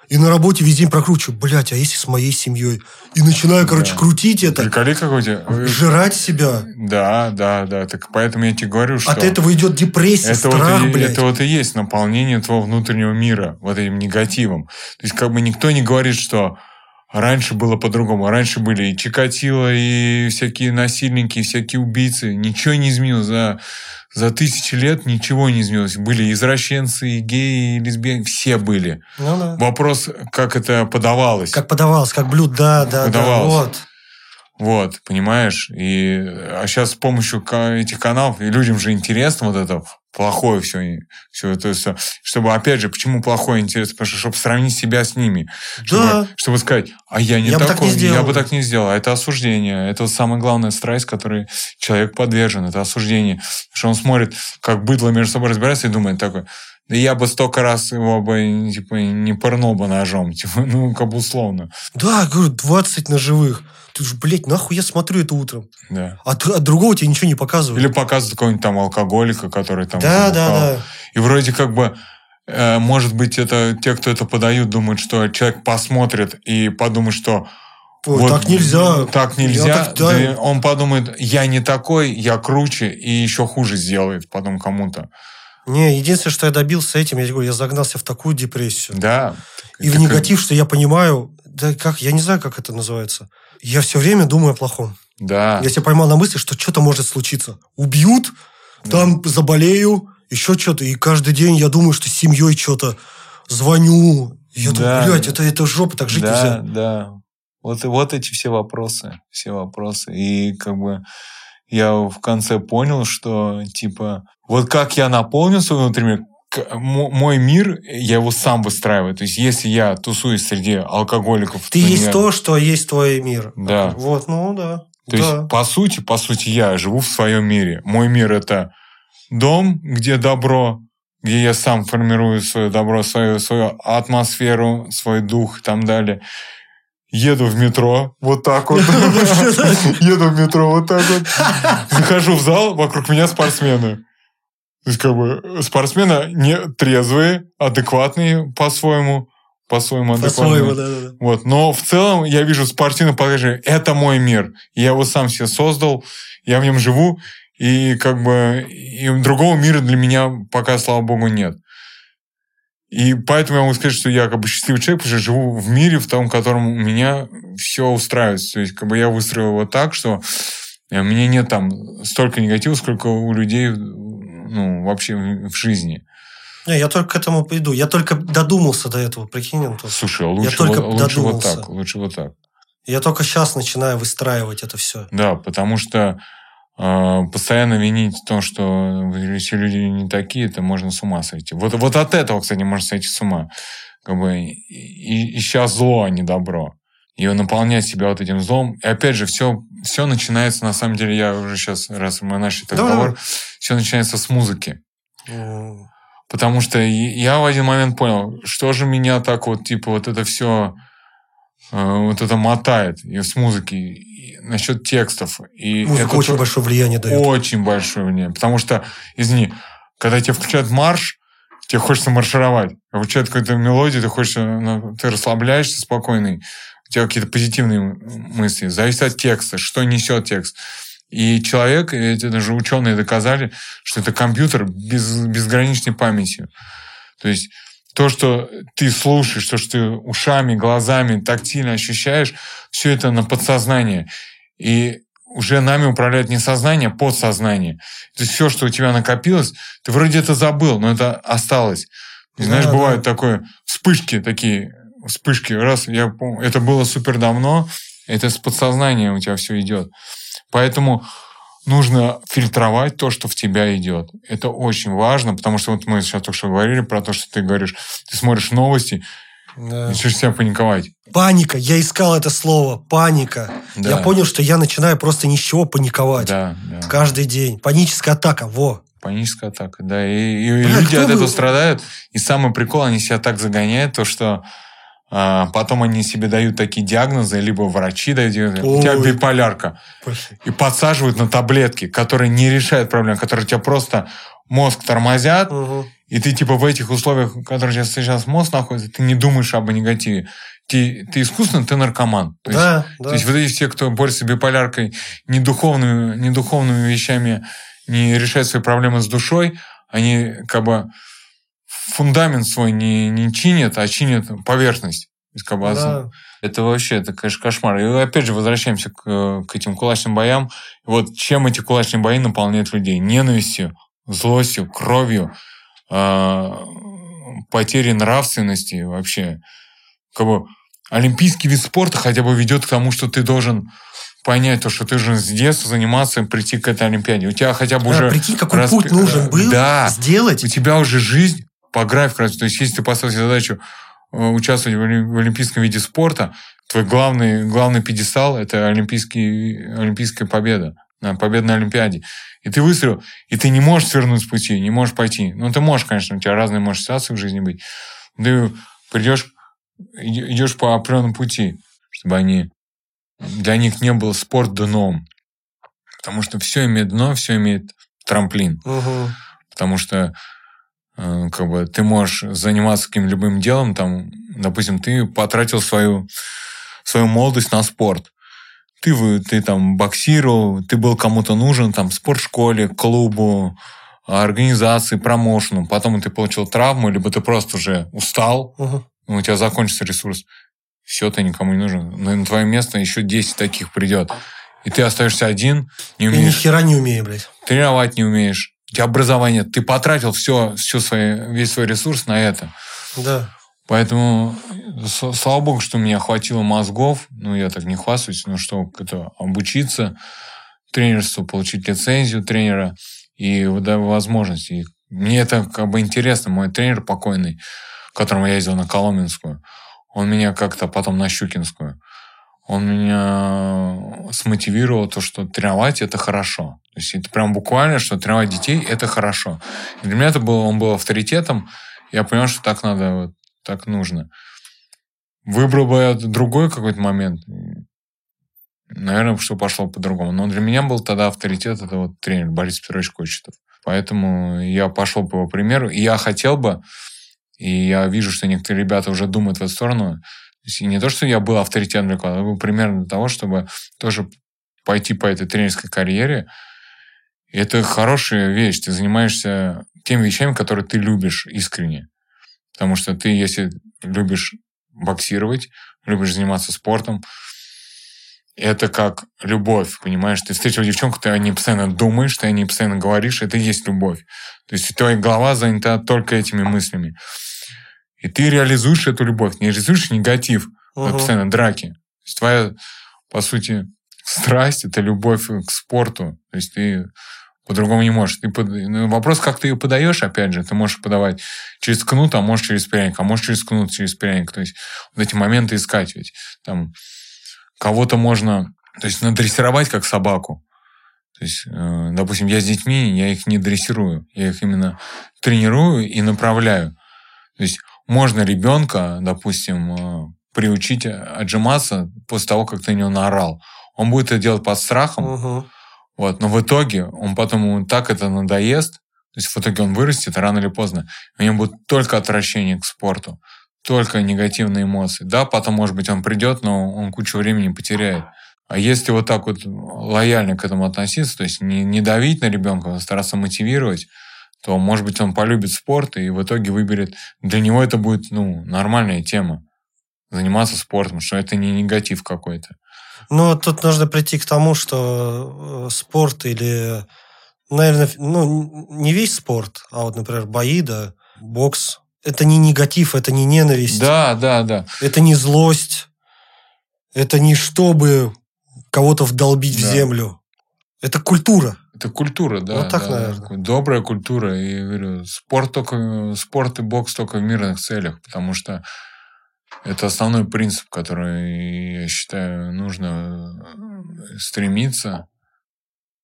И на работе весь день прокручиваю. А если с моей семьей? И начинаю, крутить это. Приколи какой-то. Жрать себя. Да. Так поэтому я тебе говорю, что... От этого идет депрессия, страх, Это вот и есть наполнение твоего внутреннего мира. Вот этим негативом. То есть, никто не говорит, что раньше было по-другому. Раньше были и Чикатило, и всякие насильники, и всякие убийцы. Ничего не изменилось. За тысячи лет ничего не изменилось. Были извращенцы, и геи, и лесбияне. Все были. Вопрос, как это подавалось. Как подавалось, как блюдо. Да. Вот, понимаешь? А сейчас с помощью этих каналов, и людям же интересно это плохое все. То есть, чтобы, опять же, почему плохое интересно? Потому что, чтобы сравнить себя с ними. Чтобы сказать, я не такой, я бы так не сделал. А это осуждение. Это самое главное страсть, которой человек подвержен. Это осуждение. Потому что он смотрит, как быдло между собой разбирается, и думает такой... Да я бы столько раз его бы не пырнул бы ножом. Как бы условно. Да, говорю, 20 ножевых. Ты же, нахуй я смотрю это утром? Да. От другого тебе ничего не показывают. Или показывают какого-нибудь там алкоголика, который там... Да. И вроде может быть, это те, кто это подают, думают, что человек посмотрит и подумает, что... так нельзя. Так нельзя. Да. Он подумает, я не такой, я круче и еще хуже сделает потом кому-то. Не, единственное, что я добился этим, я загнался в такую депрессию. Да. И в негатив, что я понимаю, я не знаю, как это называется. Я все время думаю о плохом. Да. Я себя поймал на мысли, что что-то может случиться. Убьют, там заболею, еще что-то. И каждый день я думаю, что с семьей что-то звоню. Я думаю, это жопа, так жить нельзя. Да. Вот эти все вопросы. И я в конце понял, что как я наполню свой внутренний мир, мой мир, я его сам выстраиваю. То есть, если я тусуюсь среди алкоголиков... Ты есть то, что есть твой мир. Да. То есть, по сути, я живу в своем мире. Мой мир – это дом, где добро, где я сам формирую свое добро, свою атмосферу, свой дух и так далее. Еду в метро, вот так вот. Захожу в зал, вокруг меня спортсмены. То есть, спортсмены не трезвые, адекватные по-своему адекватные. По-своему. Но в целом я вижу спортивную подачу. Это мой мир. Я его сам себе создал, я в нем живу, и и другого мира для меня пока, слава богу, нет. И поэтому я могу сказать, что я счастливый человек, потому что живу в мире, в том, в котором у меня все устраивает. То есть, я выстроил его так, что у меня нет там столько негатива, сколько у людей вообще в жизни. Я только к этому приду. Я только додумался до этого, прикинь, Антон. Слушай, лучше вот так. Я только сейчас начинаю выстраивать это все. Да, потому что постоянно винить то, что все люди не такие, это можно с ума сойти. Вот от этого, кстати, можно сойти с ума. Как бы ища зло, а не добро. И наполнять себя вот этим злом. И опять же, все начинается, на самом деле, я уже сейчас, раз мы начали этот разговор, все начинается с музыки. Потому что я в один момент понял, что же меня так вот, типа, вот это все, вот это мотает и с музыки, и насчет текстов. И музыка очень большое влияние дает. Очень большое влияние. Потому что, извини, когда тебе включают марш, тебе хочется маршировать. А включают какую-то мелодию, ты расслабляешься спокойный, у тебя какие-то позитивные мысли. Зависит от текста, что несет текст. И человек, эти даже ученые доказали, что это компьютер без безграничной памяти. То есть то, что ты слушаешь, то, что ты ушами, глазами тактильно ощущаешь, все это на подсознание. И уже нами управляет не сознание, а подсознание. То есть все, что у тебя накопилось, ты вроде это забыл, но это осталось. И, знаешь, бывают такие вспышки. Раз, это было супер давно, это с подсознанием у тебя все идет. Поэтому нужно фильтровать то, что в тебя идет. Это очень важно, потому что вот мы сейчас только что говорили про то, что ты говоришь, ты смотришь новости, начинаешь себя паниковать. Паника. Я искал это слово. Паника. Да. Я понял, что я начинаю просто ни с чего паниковать. Да. Каждый день. Паническая атака. Во. Паническая атака, да. И люди от этого страдают. И самый прикол, они себя так загоняют, то, что... Потом они себе дают такие диагнозы, либо врачи дают диагнозы. У тебя биполярка. И подсаживают на таблетки, которые не решают проблем, которые тебя просто мозг тормозят. Угу. И ты типа в этих условиях, в которых сейчас мозг находится, ты не думаешь об негативе. Ты искусственно, ты наркоман. То есть вот эти все, кто борется с биполяркой, недуховными вещами, не решают свои проблемы с душой, они как бы... фундамент свой не чинит, а чинит поверхность из кабазы. Да. Это вообще, это, конечно, кошмар. И опять же возвращаемся к этим кулачным боям. И вот чем эти кулачные бои наполняют людей? Ненавистью, злостью, кровью, потерей нравственности вообще. Как бы олимпийский вид спорта хотя бы ведет к тому, что ты должен понять то, что ты должен с детства заниматься, прийти к этой Олимпиаде. У тебя хотя бы уже... Прикинь, какой путь нужен был сделать. У тебя уже жизнь по графику. То есть, если ты поставил себе задачу участвовать в олимпийском виде спорта, твой главный пьедестал – это олимпийская победа. Победа на Олимпиаде. И ты выстрелил, и ты не можешь свернуть с пути, не можешь пойти. Ну, ты можешь, конечно, у тебя разные может ситуации в жизни быть. Ты идешь по определенному пути, чтобы для них не был спорт дном. Потому что все имеет дно, все имеет трамплин. Угу. Потому что как бы ты можешь заниматься каким-либо делом, там, допустим, ты потратил свою молодость на спорт. Ты там боксировал, ты был кому-то нужен, там, спортшколе, клубу, организации, промоушену. Потом ты получил травму, либо ты просто уже устал, угу. У тебя закончится ресурс. Все, ты никому не нужен. На твое место еще 10 таких придет. И ты остаешься один, не умеешь. Я ни хера не умею, блядь. Тренировать не умеешь. У тебя образования нет. Ты потратил весь свой ресурс на это. Да. Поэтому, слава богу, что у меня хватило мозгов. Ну, я так не хвастаюсь. Ну, что это обучиться, тренерству, получить лицензию тренера и возможности. И мне это как бы интересно. Мой тренер покойный, к которому я ездил на Коломенскую, он меня как-то потом на Щукинскую. Он меня смотивировал то, что тренировать – это хорошо. То есть это прям буквально, что тренировать детей – это хорошо. И для меня он был авторитетом. Я понял, что так надо, вот, так нужно. Выбрал бы я другой какой-то момент. Наверное, что пошло по-другому. Но для меня был тогда авторитет – это вот тренер Борис Петрович Кочетов. Поэтому я пошел по его примеру. И я хотел бы... И я вижу, что некоторые ребята уже думают в эту сторону. То есть не то, что я был авторитетом для кого-то, я был примером для того, чтобы тоже пойти по этой тренерской карьере. И это хорошая вещь. Ты занимаешься теми вещами, которые ты любишь искренне. Потому что ты, если любишь боксировать, любишь заниматься спортом, это как любовь, понимаешь? Ты встретил девчонку, ты о ней постоянно думаешь, ты о ней постоянно говоришь, это и есть любовь. То есть твоя голова занята только этими мыслями. И ты реализуешь эту любовь, не реализуешь негатив, постоянно драки. То есть твоя, по сути, страсть, это любовь к спорту. То есть ты по-другому не можешь. Вопрос, как ты ее подаешь, опять же, ты можешь подавать через кнут, а можешь через пряник, а можешь через кнут, через пряник. То есть вот эти моменты искать. Ведь там кого-то можно, то есть надрессировать как собаку. То есть, допустим, я с детьми, я их не дрессирую, я их именно тренирую и направляю. То есть можно ребенка, допустим, приучить отжиматься после того, как ты на него наорал. Он будет это делать под страхом, угу. Вот, но в итоге он потом ему так это надоест, то есть в итоге он вырастет рано или поздно, у него будет только отвращение к спорту, только негативные эмоции. Да, потом, может быть, он придет, но он кучу времени потеряет. А если вот так вот лояльно к этому относиться, то есть не давить на ребенка, а стараться мотивировать, то, может быть, он полюбит спорт и в итоге выберет. Для него это будет, нормальная тема. Заниматься спортом, что это не негатив какой-то. Ну, тут нужно прийти к тому, что спорт или, наверное, не весь спорт, а вот, например, бои, да, бокс. Это не негатив, это не ненависть. Да. Это не злость. Это не чтобы кого-то вдолбить в землю. Это культура. Это культура, да. Вот так, наверное. Добрая культура. И говорю, спорт и бокс только в мирных целях, потому что это основной принцип, который, я считаю, нужно стремиться.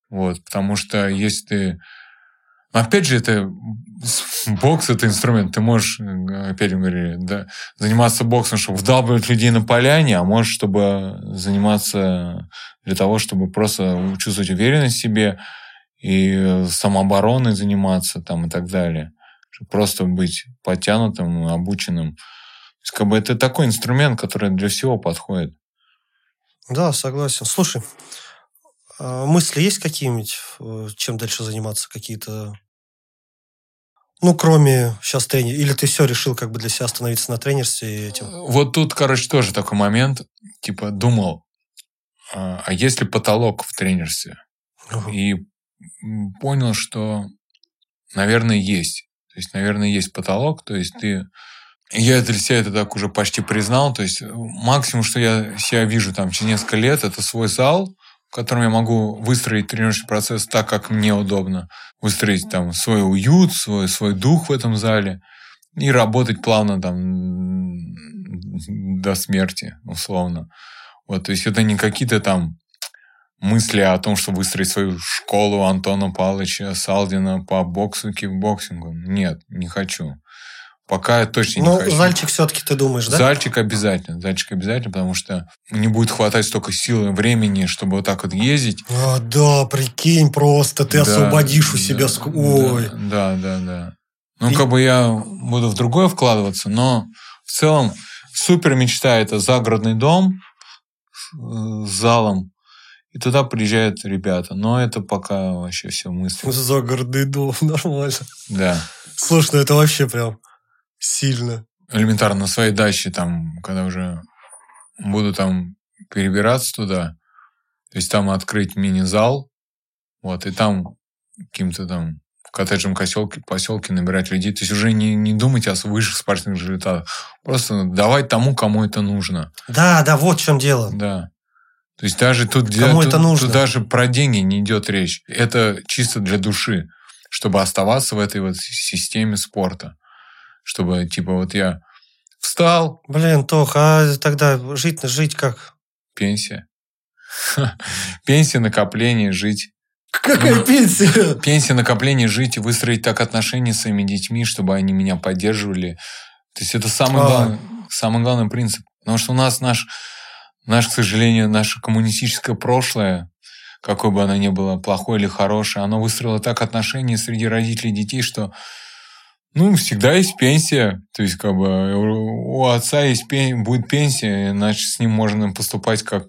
Вот, потому что если ты... Опять же, это бокс, это инструмент. Ты можешь, опять говорю, заниматься боксом, чтобы вдалбливать людей на поляне, а можешь, чтобы заниматься для того, чтобы просто чувствовать уверенность в себе и самообороной заниматься там, и так далее. Просто быть подтянутым, обученным. То есть, это такой инструмент, который для всего подходит. Да, согласен. Слушай, мысли есть какие-нибудь, чем дальше заниматься? Какие-то, кроме сейчас тренера? Или ты все решил как бы для себя остановиться на тренерстве и этим? Вот тут, тоже такой момент. Типа думал, а есть ли потолок в тренерстве? Угу. И понял, что, наверное, есть. То есть, потолок. То есть, я для себя это так уже почти признал. То есть, максимум, что я себя вижу там через несколько лет, это свой зал, в котором я могу выстроить тренировочный процесс так, как мне удобно. Выстроить там свой уют, свой дух в этом зале и работать плавно там до смерти, условно. Вот, то есть, это не какие-то там мысли о том, что выстроить свою школу Антона Павловича Салдина по боксу, кикбоксингу. Нет, не хочу. Пока я точно не хочу. Но зальчик все-таки ты думаешь, да? Зальчик обязательно, потому что не будет хватать столько сил и времени, чтобы вот так вот ездить. А, да, прикинь, просто ты освободишь у себя... Ой. Да. Я буду в другое вкладываться, но в целом супер мечта – это загородный дом с залом, и туда приезжают ребята. Но это пока вообще все мысли. Загородный дом, нормально. Да. Слушай, это вообще прям... Сильно. Элементарно на своей даче, там, когда уже буду там перебираться туда, то есть там открыть мини-зал, вот, и там каким-то там в коттеджном поселке набирать людей. То есть уже не думать о высших спортивных результатах. Просто давать тому, кому это нужно. Да, вот в чем дело. Да. То есть даже тут даже про деньги не идет речь. Это чисто для души, чтобы оставаться в этой вот системе спорта. Чтобы, я встал... Блин, Тох, а тогда жить как? Пенсия. Пенсия, накопление, жить. Какая пенсия? Пенсия, накопление, жить и выстроить так отношения с своими детьми, чтобы они меня поддерживали. То есть, это самый главный принцип. Потому что у нас к сожалению, наше коммунистическое прошлое, какое бы оно ни было, плохое или хорошее, оно выстроило так отношения среди родителей и детей, что... всегда есть пенсия. То есть, у отца будет пенсия, иначе с ним можно поступать как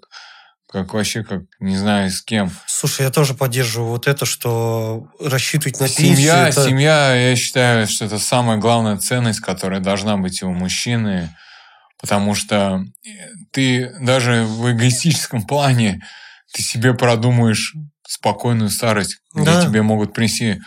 не знаю, с кем. Слушай, я тоже поддерживаю вот это, что рассчитывать на пенсию... Семья, я считаю, что это самая главная ценность, которая должна быть у мужчины, потому что ты даже в эгоистическом плане ты себе продумаешь спокойную старость, где тебе могут принести...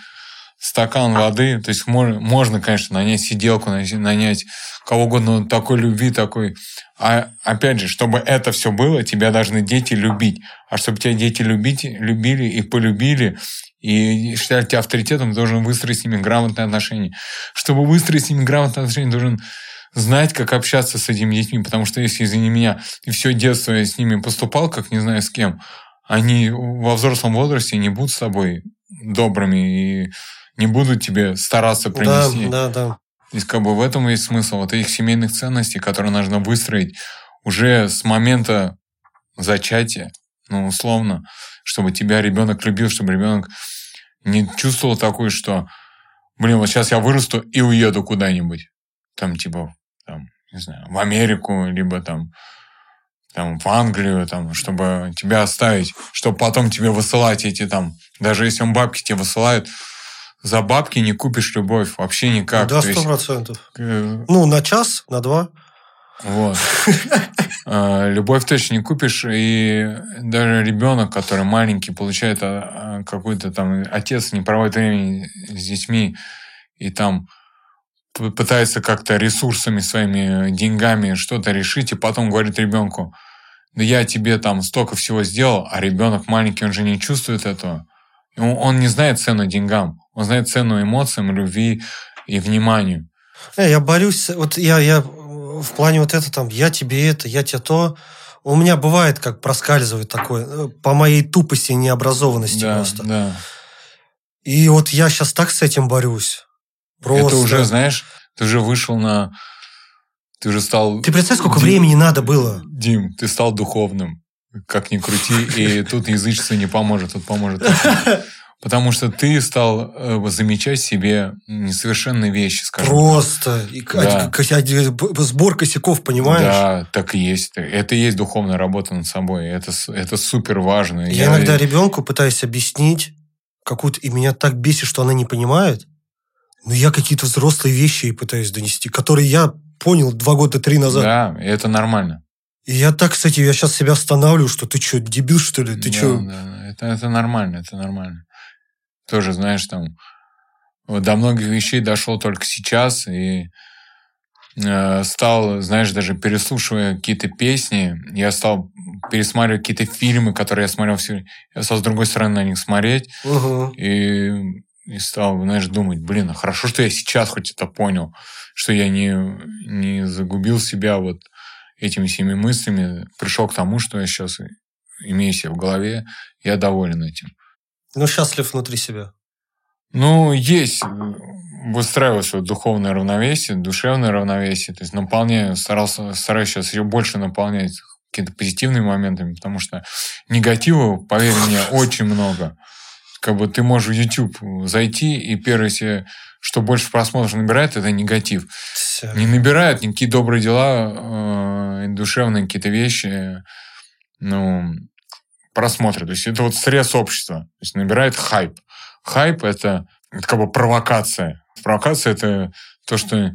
стакан воды. То есть можно, конечно, нанять сиделку, нанять кого угодно, но такой любви, такой... А опять же, чтобы это все было, тебя должны дети любить. А чтобы тебя дети любили и полюбили, и считали тебя авторитетом, должен выстроить с ними грамотные отношения. Чтобы выстроить с ними грамотные отношения, должен знать, как общаться с этими детьми. Потому что если, извини меня, ты все детство с ними поступал, как не знаю с кем, они во взрослом возрасте не будут с тобой добрыми и не будут тебе стараться принести. Да. И как бы в этом есть смысл. Вот этих семейных ценностей, которые нужно выстроить уже с момента зачатия, ну, условно, чтобы тебя ребенок любил, чтобы ребенок не чувствовал такой, что, блин, вот сейчас я вырасту и уеду куда-нибудь. Там, типа, там, не знаю, в Америку, либо там в Англию, там, чтобы тебя оставить, чтобы потом тебе высылать эти там... Даже если он бабки тебе высылает, за бабки не купишь любовь вообще никак. Да, 100%. Ну, на час, на два. Вот. Любовь точно не купишь. И даже ребенок, который маленький, получает какой-то там... Отец не проводит времени с детьми и там... пытается как-то ресурсами, своими деньгами что-то решить, и потом говорит ребенку: да я тебе там столько всего сделал, а ребенок маленький, он же не чувствует этого. Он не знает цену деньгам, он знает цену эмоциям, любви и вниманию. Я борюсь, вот я в плане вот это там, я тебе это, я тебе то. У меня бывает, как проскальзывает такое, по моей тупости и необразованности просто. Да. И вот я сейчас так с этим борюсь. Просто. Это уже, знаешь, ты уже вышел на... Ты уже стал... Ты представь, сколько времени надо было. Дим, ты стал духовным. Как ни крути. И тут язычество не поможет. Тут поможет. Потому что ты стал замечать себе несовершенные вещи, скажем. Просто. Сбор косяков, понимаешь? Да, так и есть. Это и есть духовная работа над собой. Это супер важно. Я иногда ребенку пытаюсь объяснить какую-то... И меня так бесит, что она не понимает. Но я какие-то взрослые вещи пытаюсь донести, которые я понял 2-3 года назад. Да, это нормально. И я так, кстати, я сейчас себя останавливаю, что ты что, дебил, что ли? Ты что? Да. Это нормально, это нормально. Тоже, знаешь, там, вот до многих вещей дошел только сейчас и стал, знаешь, даже переслушивая какие-то песни, я стал пересматривать какие-то фильмы, которые я смотрел все время. Я стал с другой стороны на них смотреть. Угу. И стал, знаешь, думать, блин, а хорошо, что я сейчас хоть это понял, что я не загубил себя вот этими всеми мыслями, пришел к тому, что я сейчас имею себе в голове, я доволен этим. Ну, счастлив внутри себя. Ну, есть, выстраивалось вот духовное равновесие, душевное равновесие, то есть наполняю, стараюсь сейчас ее больше наполнять какими-то позитивными моментами, потому что негатива, поверь мне, очень много. Как бы ты можешь в YouTube зайти, и первое, что больше просмотров набирает, это негатив. Все. Не набирают никакие добрые дела, душевные какие-то вещи, ну, просмотры. То есть это вот срез общества. То есть набирает хайп. Хайп – это как бы провокация. Провокация – это то, что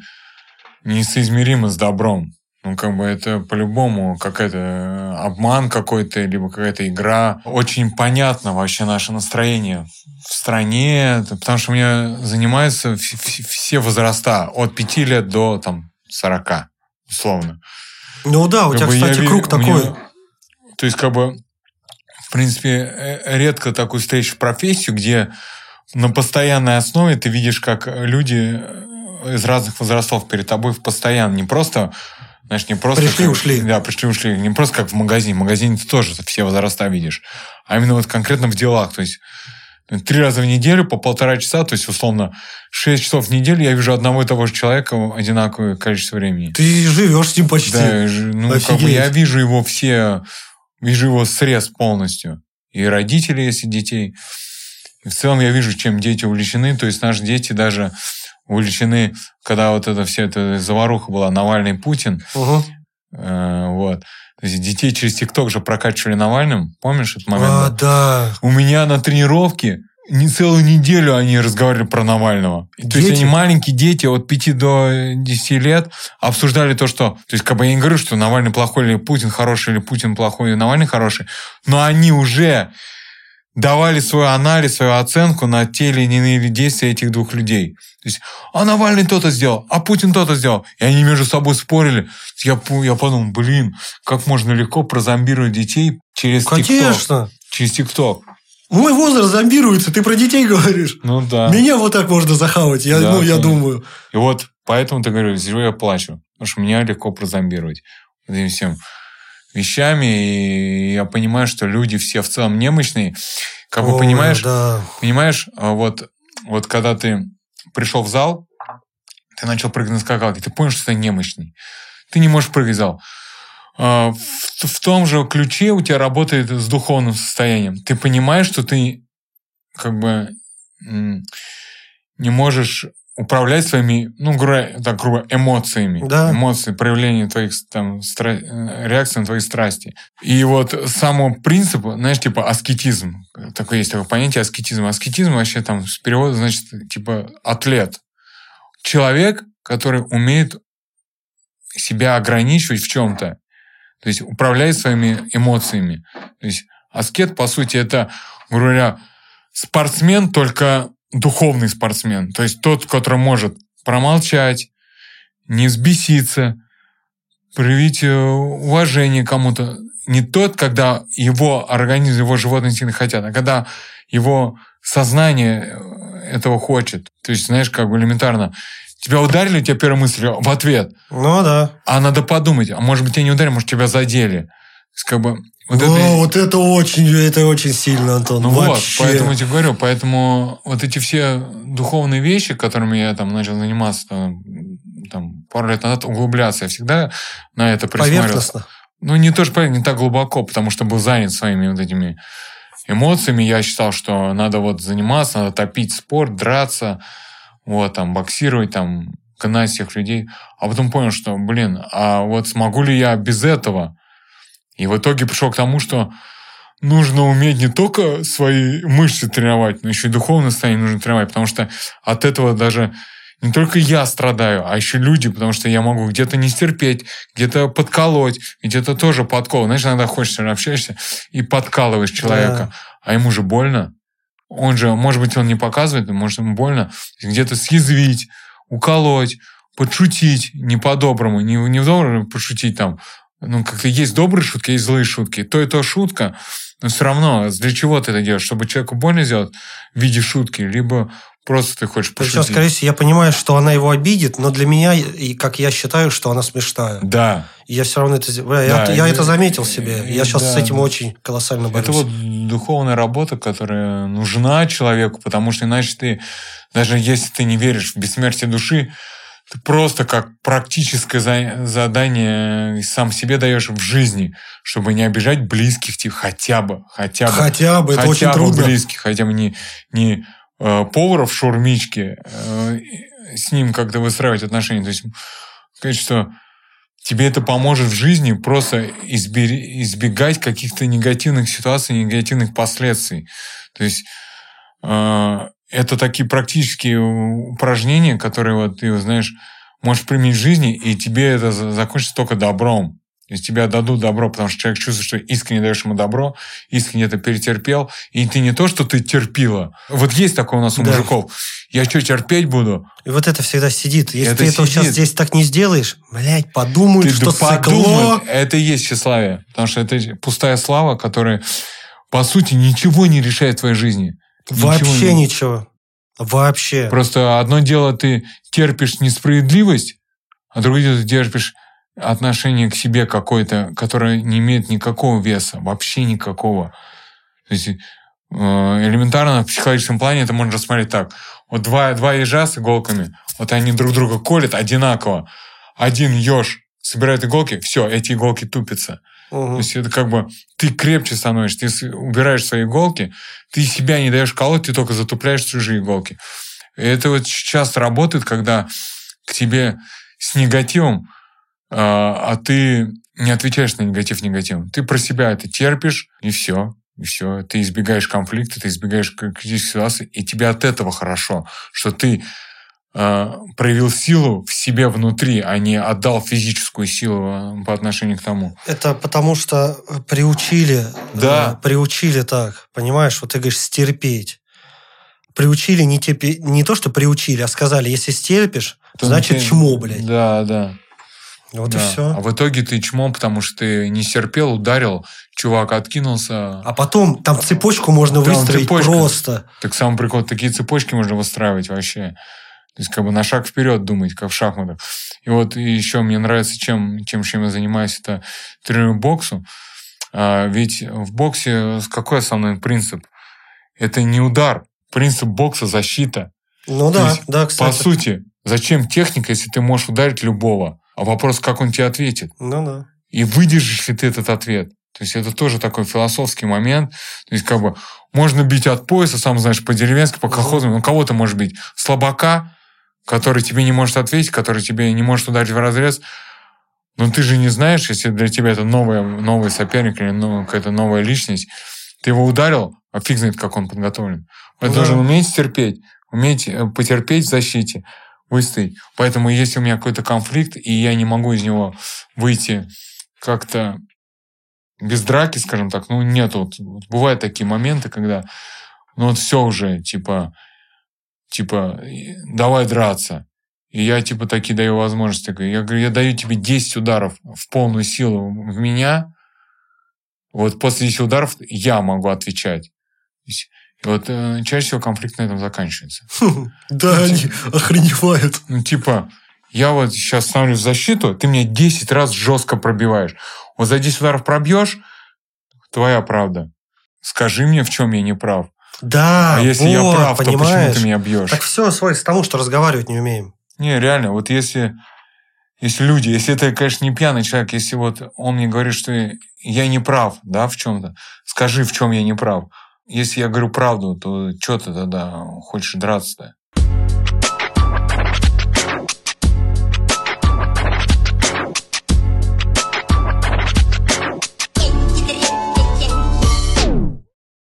несоизмеримо с добром. Ну, как бы это по-любому какая-то обман какой-то, либо какая-то игра. Очень понятно вообще наше настроение в стране, потому что у меня занимаются все возраста, от 5 лет до там, 40, условно. Ну да, у тебя, кстати, круг такой. То есть, как бы, в принципе, редко такую встречу в профессию, где на постоянной основе ты видишь, как люди из разных возрастов перед тобой постоянно, не просто... Знаешь, не просто... Пришли-ушли. Да, пришли-ушли. Не просто как в магазин. В магазине ты тоже все возраста видишь. А именно вот конкретно в делах. То есть 3 раза в неделю по 1,5 часа, то есть условно 6 часов в неделю я вижу одного и того же человека одинаковое количество времени. Ты живешь с ним почти. Да, ну, как бы я вижу его все... Вижу его срез полностью. И родители, если детей. И в целом я вижу, чем дети увлечены. То есть наши дети даже... увлечены, когда вот это вся эта заваруха была, Навальный, Путин. Угу. Вот. То есть детей через ТикТок же прокачивали Навальным. Помнишь этот момент? А, да. У меня на тренировке не целую неделю они разговаривали про Навального. Дети? То есть они маленькие дети от 5 до 10 лет обсуждали то, что... То есть как бы я не говорю, что Навальный плохой или Путин хороший, или Путин плохой, или Навальный хороший, но они уже... давали свой анализ, свою оценку на те или иные действия этих двух людей. То есть, а Навальный то-то сделал, а Путин то-то сделал. И они между собой спорили. Я подумал, блин, как можно легко прозомбировать детей через ТикТок. Конечно. Через ТикТок. Мой возраст зомбируется, ты про детей говоришь. Ну да. Меня вот так можно захавать, я думаю. И вот поэтому ты говоришь, зря я плачу. Потому что меня легко прозомбировать. Вот этим всем вещами. И я понимаю, что люди все в целом немощные. Как бы понимаешь, да. Понимаешь, вот когда ты пришел в зал, ты начал прыгать на скакалке, ты понял, что ты немощный. Ты не можешь прыгать в зал. В том же ключе у тебя работает с духовным состоянием. Ты понимаешь, что ты как бы не можешь управлять своими, грубо, эмоциями. Да. Эмоции, проявление твоих реакций на твои страсти. И вот сам принцип, знаешь, типа аскетизм. Есть такое понятие аскетизм. Аскетизм вообще там с перевода значит типа атлет. Человек, который умеет себя ограничивать в чем-то. То есть, управляет своими эмоциями. То есть, аскет, по сути, это, грубо говоря, спортсмен, только духовный спортсмен. То есть, тот, который может промолчать, не взбеситься, проявить уважение кому-то. Не тот, когда его организм, его животные сильно хотят, а когда его сознание этого хочет. То есть, знаешь, как бы элементарно. Тебя ударили, у тебя первая мысль в ответ. Ну да. А надо подумать. А может быть, тебя не ударили, может, тебя задели. То есть, как бы, это очень сильно, Антон. Ну вообще. Вот, поэтому я тебе говорю. Поэтому вот эти все духовные вещи, которыми я там начал заниматься пару лет назад, углубляться, я всегда на это присмотрел. Поверхностно? Ну, не то, что не так глубоко, потому что был занят своими вот этими эмоциями. Я считал, что надо вот заниматься, надо топить спорт, драться, боксировать, гнать всех людей. А потом понял, что, а вот смогу ли я без этого? И в итоге пришел к тому, что нужно уметь не только свои мышцы тренировать, но еще и духовное состояние нужно тренировать, потому что от этого даже не только я страдаю, а еще люди, потому что я могу где-то не стерпеть, где-то подколоть, где-то тоже подкол. Знаешь, иногда хочется, общаешься и подкалываешь человека, да. А ему же больно. Он же, может быть, он не показывает, может, ему больно где-то съязвить, уколоть, подшутить не по-доброму, не в добром подшутить там. Как-то есть добрые шутки, есть злые шутки. То и то шутка, но все равно для чего ты это делаешь? Чтобы человеку больно сделать в виде шутки, либо просто ты хочешь пошутить. Причем, скорее всего, я понимаю, что она его обидит, но для меня, и как я считаю, что она смешная. Да. И я все равно это... Я это заметил себе. Я сейчас с этим очень колоссально борюсь. Это вот духовная работа, которая нужна человеку, потому что иначе ты, даже если ты не веришь в бессмертие души, ты просто как практическое задание сам себе даешь в жизни, чтобы не обижать близких тебе хотя бы. Хотя бы очень трудно. Близких, хотя бы не повара в шаурмичке, с ним как-то выстраивать отношения. То есть, сказать, что тебе это поможет в жизни просто избегать каких-то негативных ситуаций, негативных последствий. То есть, это такие практические упражнения, которые ты, знаешь, можешь применить в жизни, и тебе это закончится только добром. То есть, тебе дадут добро, потому что человек чувствует, что искренне даешь ему добро, искренне это перетерпел. И ты не то, что ты терпила. Вот есть такое у нас у мужиков. Я что, терпеть буду? И вот это всегда сидит. Если это ты этого сейчас здесь так не сделаешь, подумают, что сыкло. Это и есть тщеславие. Потому что это пустая слава, которая, по сути, ничего не решает в твоей жизни. Вообще ничего. Вообще. Просто одно дело, ты терпишь несправедливость, а другое дело, ты терпишь отношение к себе какое-то, которое не имеет никакого веса, вообще никакого. То есть, элементарно в психологическом плане это можно рассмотреть так. Вот два ежа с иголками, вот они друг друга колят одинаково. Один еж собирает иголки, все, эти иголки тупятся. Угу. То есть, это как бы ты крепче становишься, ты убираешь свои иголки, ты себя не даешь колоть, ты только затупляешь чужие иголки. И это вот сейчас работает, когда к тебе с негативом, а ты не отвечаешь на негатив негативом. Ты про себя это терпишь, и все. Ты избегаешь конфликта, ты избегаешь критических ситуаций, и тебе от этого хорошо, что ты проявил силу в себе внутри, а не отдал физическую силу по отношению к тому. Это потому что приучили, да. Приучили так, понимаешь, вот ты говоришь «стерпеть». Приучили не то, что приучили, а сказали, если стерпишь, то значит ты... чмо, блядь. Да, да. Вот да. И все. А в итоге ты чмо, потому что ты не терпел, ударил, чувак откинулся. А потом там цепочку можно там выстроить цепочка. Просто. Так самый прикол, такие цепочки можно выстраивать вообще. То есть, как бы на шаг вперед думать, как в шахматах. И вот еще мне нравится, чем я занимаюсь, это тренирую боксу. Ведь в боксе какой основной принцип? Это не удар. Принцип бокса – защита. Ну да, есть, да, кстати. По сути, зачем техника, если ты можешь ударить любого? А вопрос, как он тебе ответит. Ну да. И выдержишь ли ты этот ответ? То есть, это тоже такой философский момент. То есть, как бы, можно бить от пояса, сам знаешь, по-деревенски, по-колхозному. Ну, кого ты можешь бить? Слабака, который тебе не может ответить, который тебе не может ударить в разрез. Но ты же не знаешь, если для тебя это новый соперник или какая-то новая личность. Ты его ударил, а фиг знает, как он подготовлен. Он должен уметь терпеть, уметь потерпеть в защите, выстоять. Поэтому если у меня какой-то конфликт, и я не могу из него выйти как-то без драки, скажем так, ну нет, вот бывают такие моменты, когда ну вот все уже, типа давай драться. И я типа такие даю возможности. Я говорю, я даю тебе 10 ударов в полную силу в меня. Вот после 10 ударов я могу отвечать. Вот чаще всего конфликт на этом заканчивается. Да, они охреневают. Ну, типа, я вот сейчас становлюсь в защиту, ты меня 10 раз жестко пробиваешь. Вот за 10 ударов пробьешь, твоя правда. Скажи мне, в чем я не прав. Да, а если я прав, понимаешь? То почему ты меня бьешь? Так все сводится к тому, что разговаривать не умеем. Не, реально, вот если это, конечно, не пьяный человек, если вот он мне говорит, что я не прав, да, в чем-то, скажи, в чем я не прав. Если я говорю правду, то что ты тогда хочешь драться-то?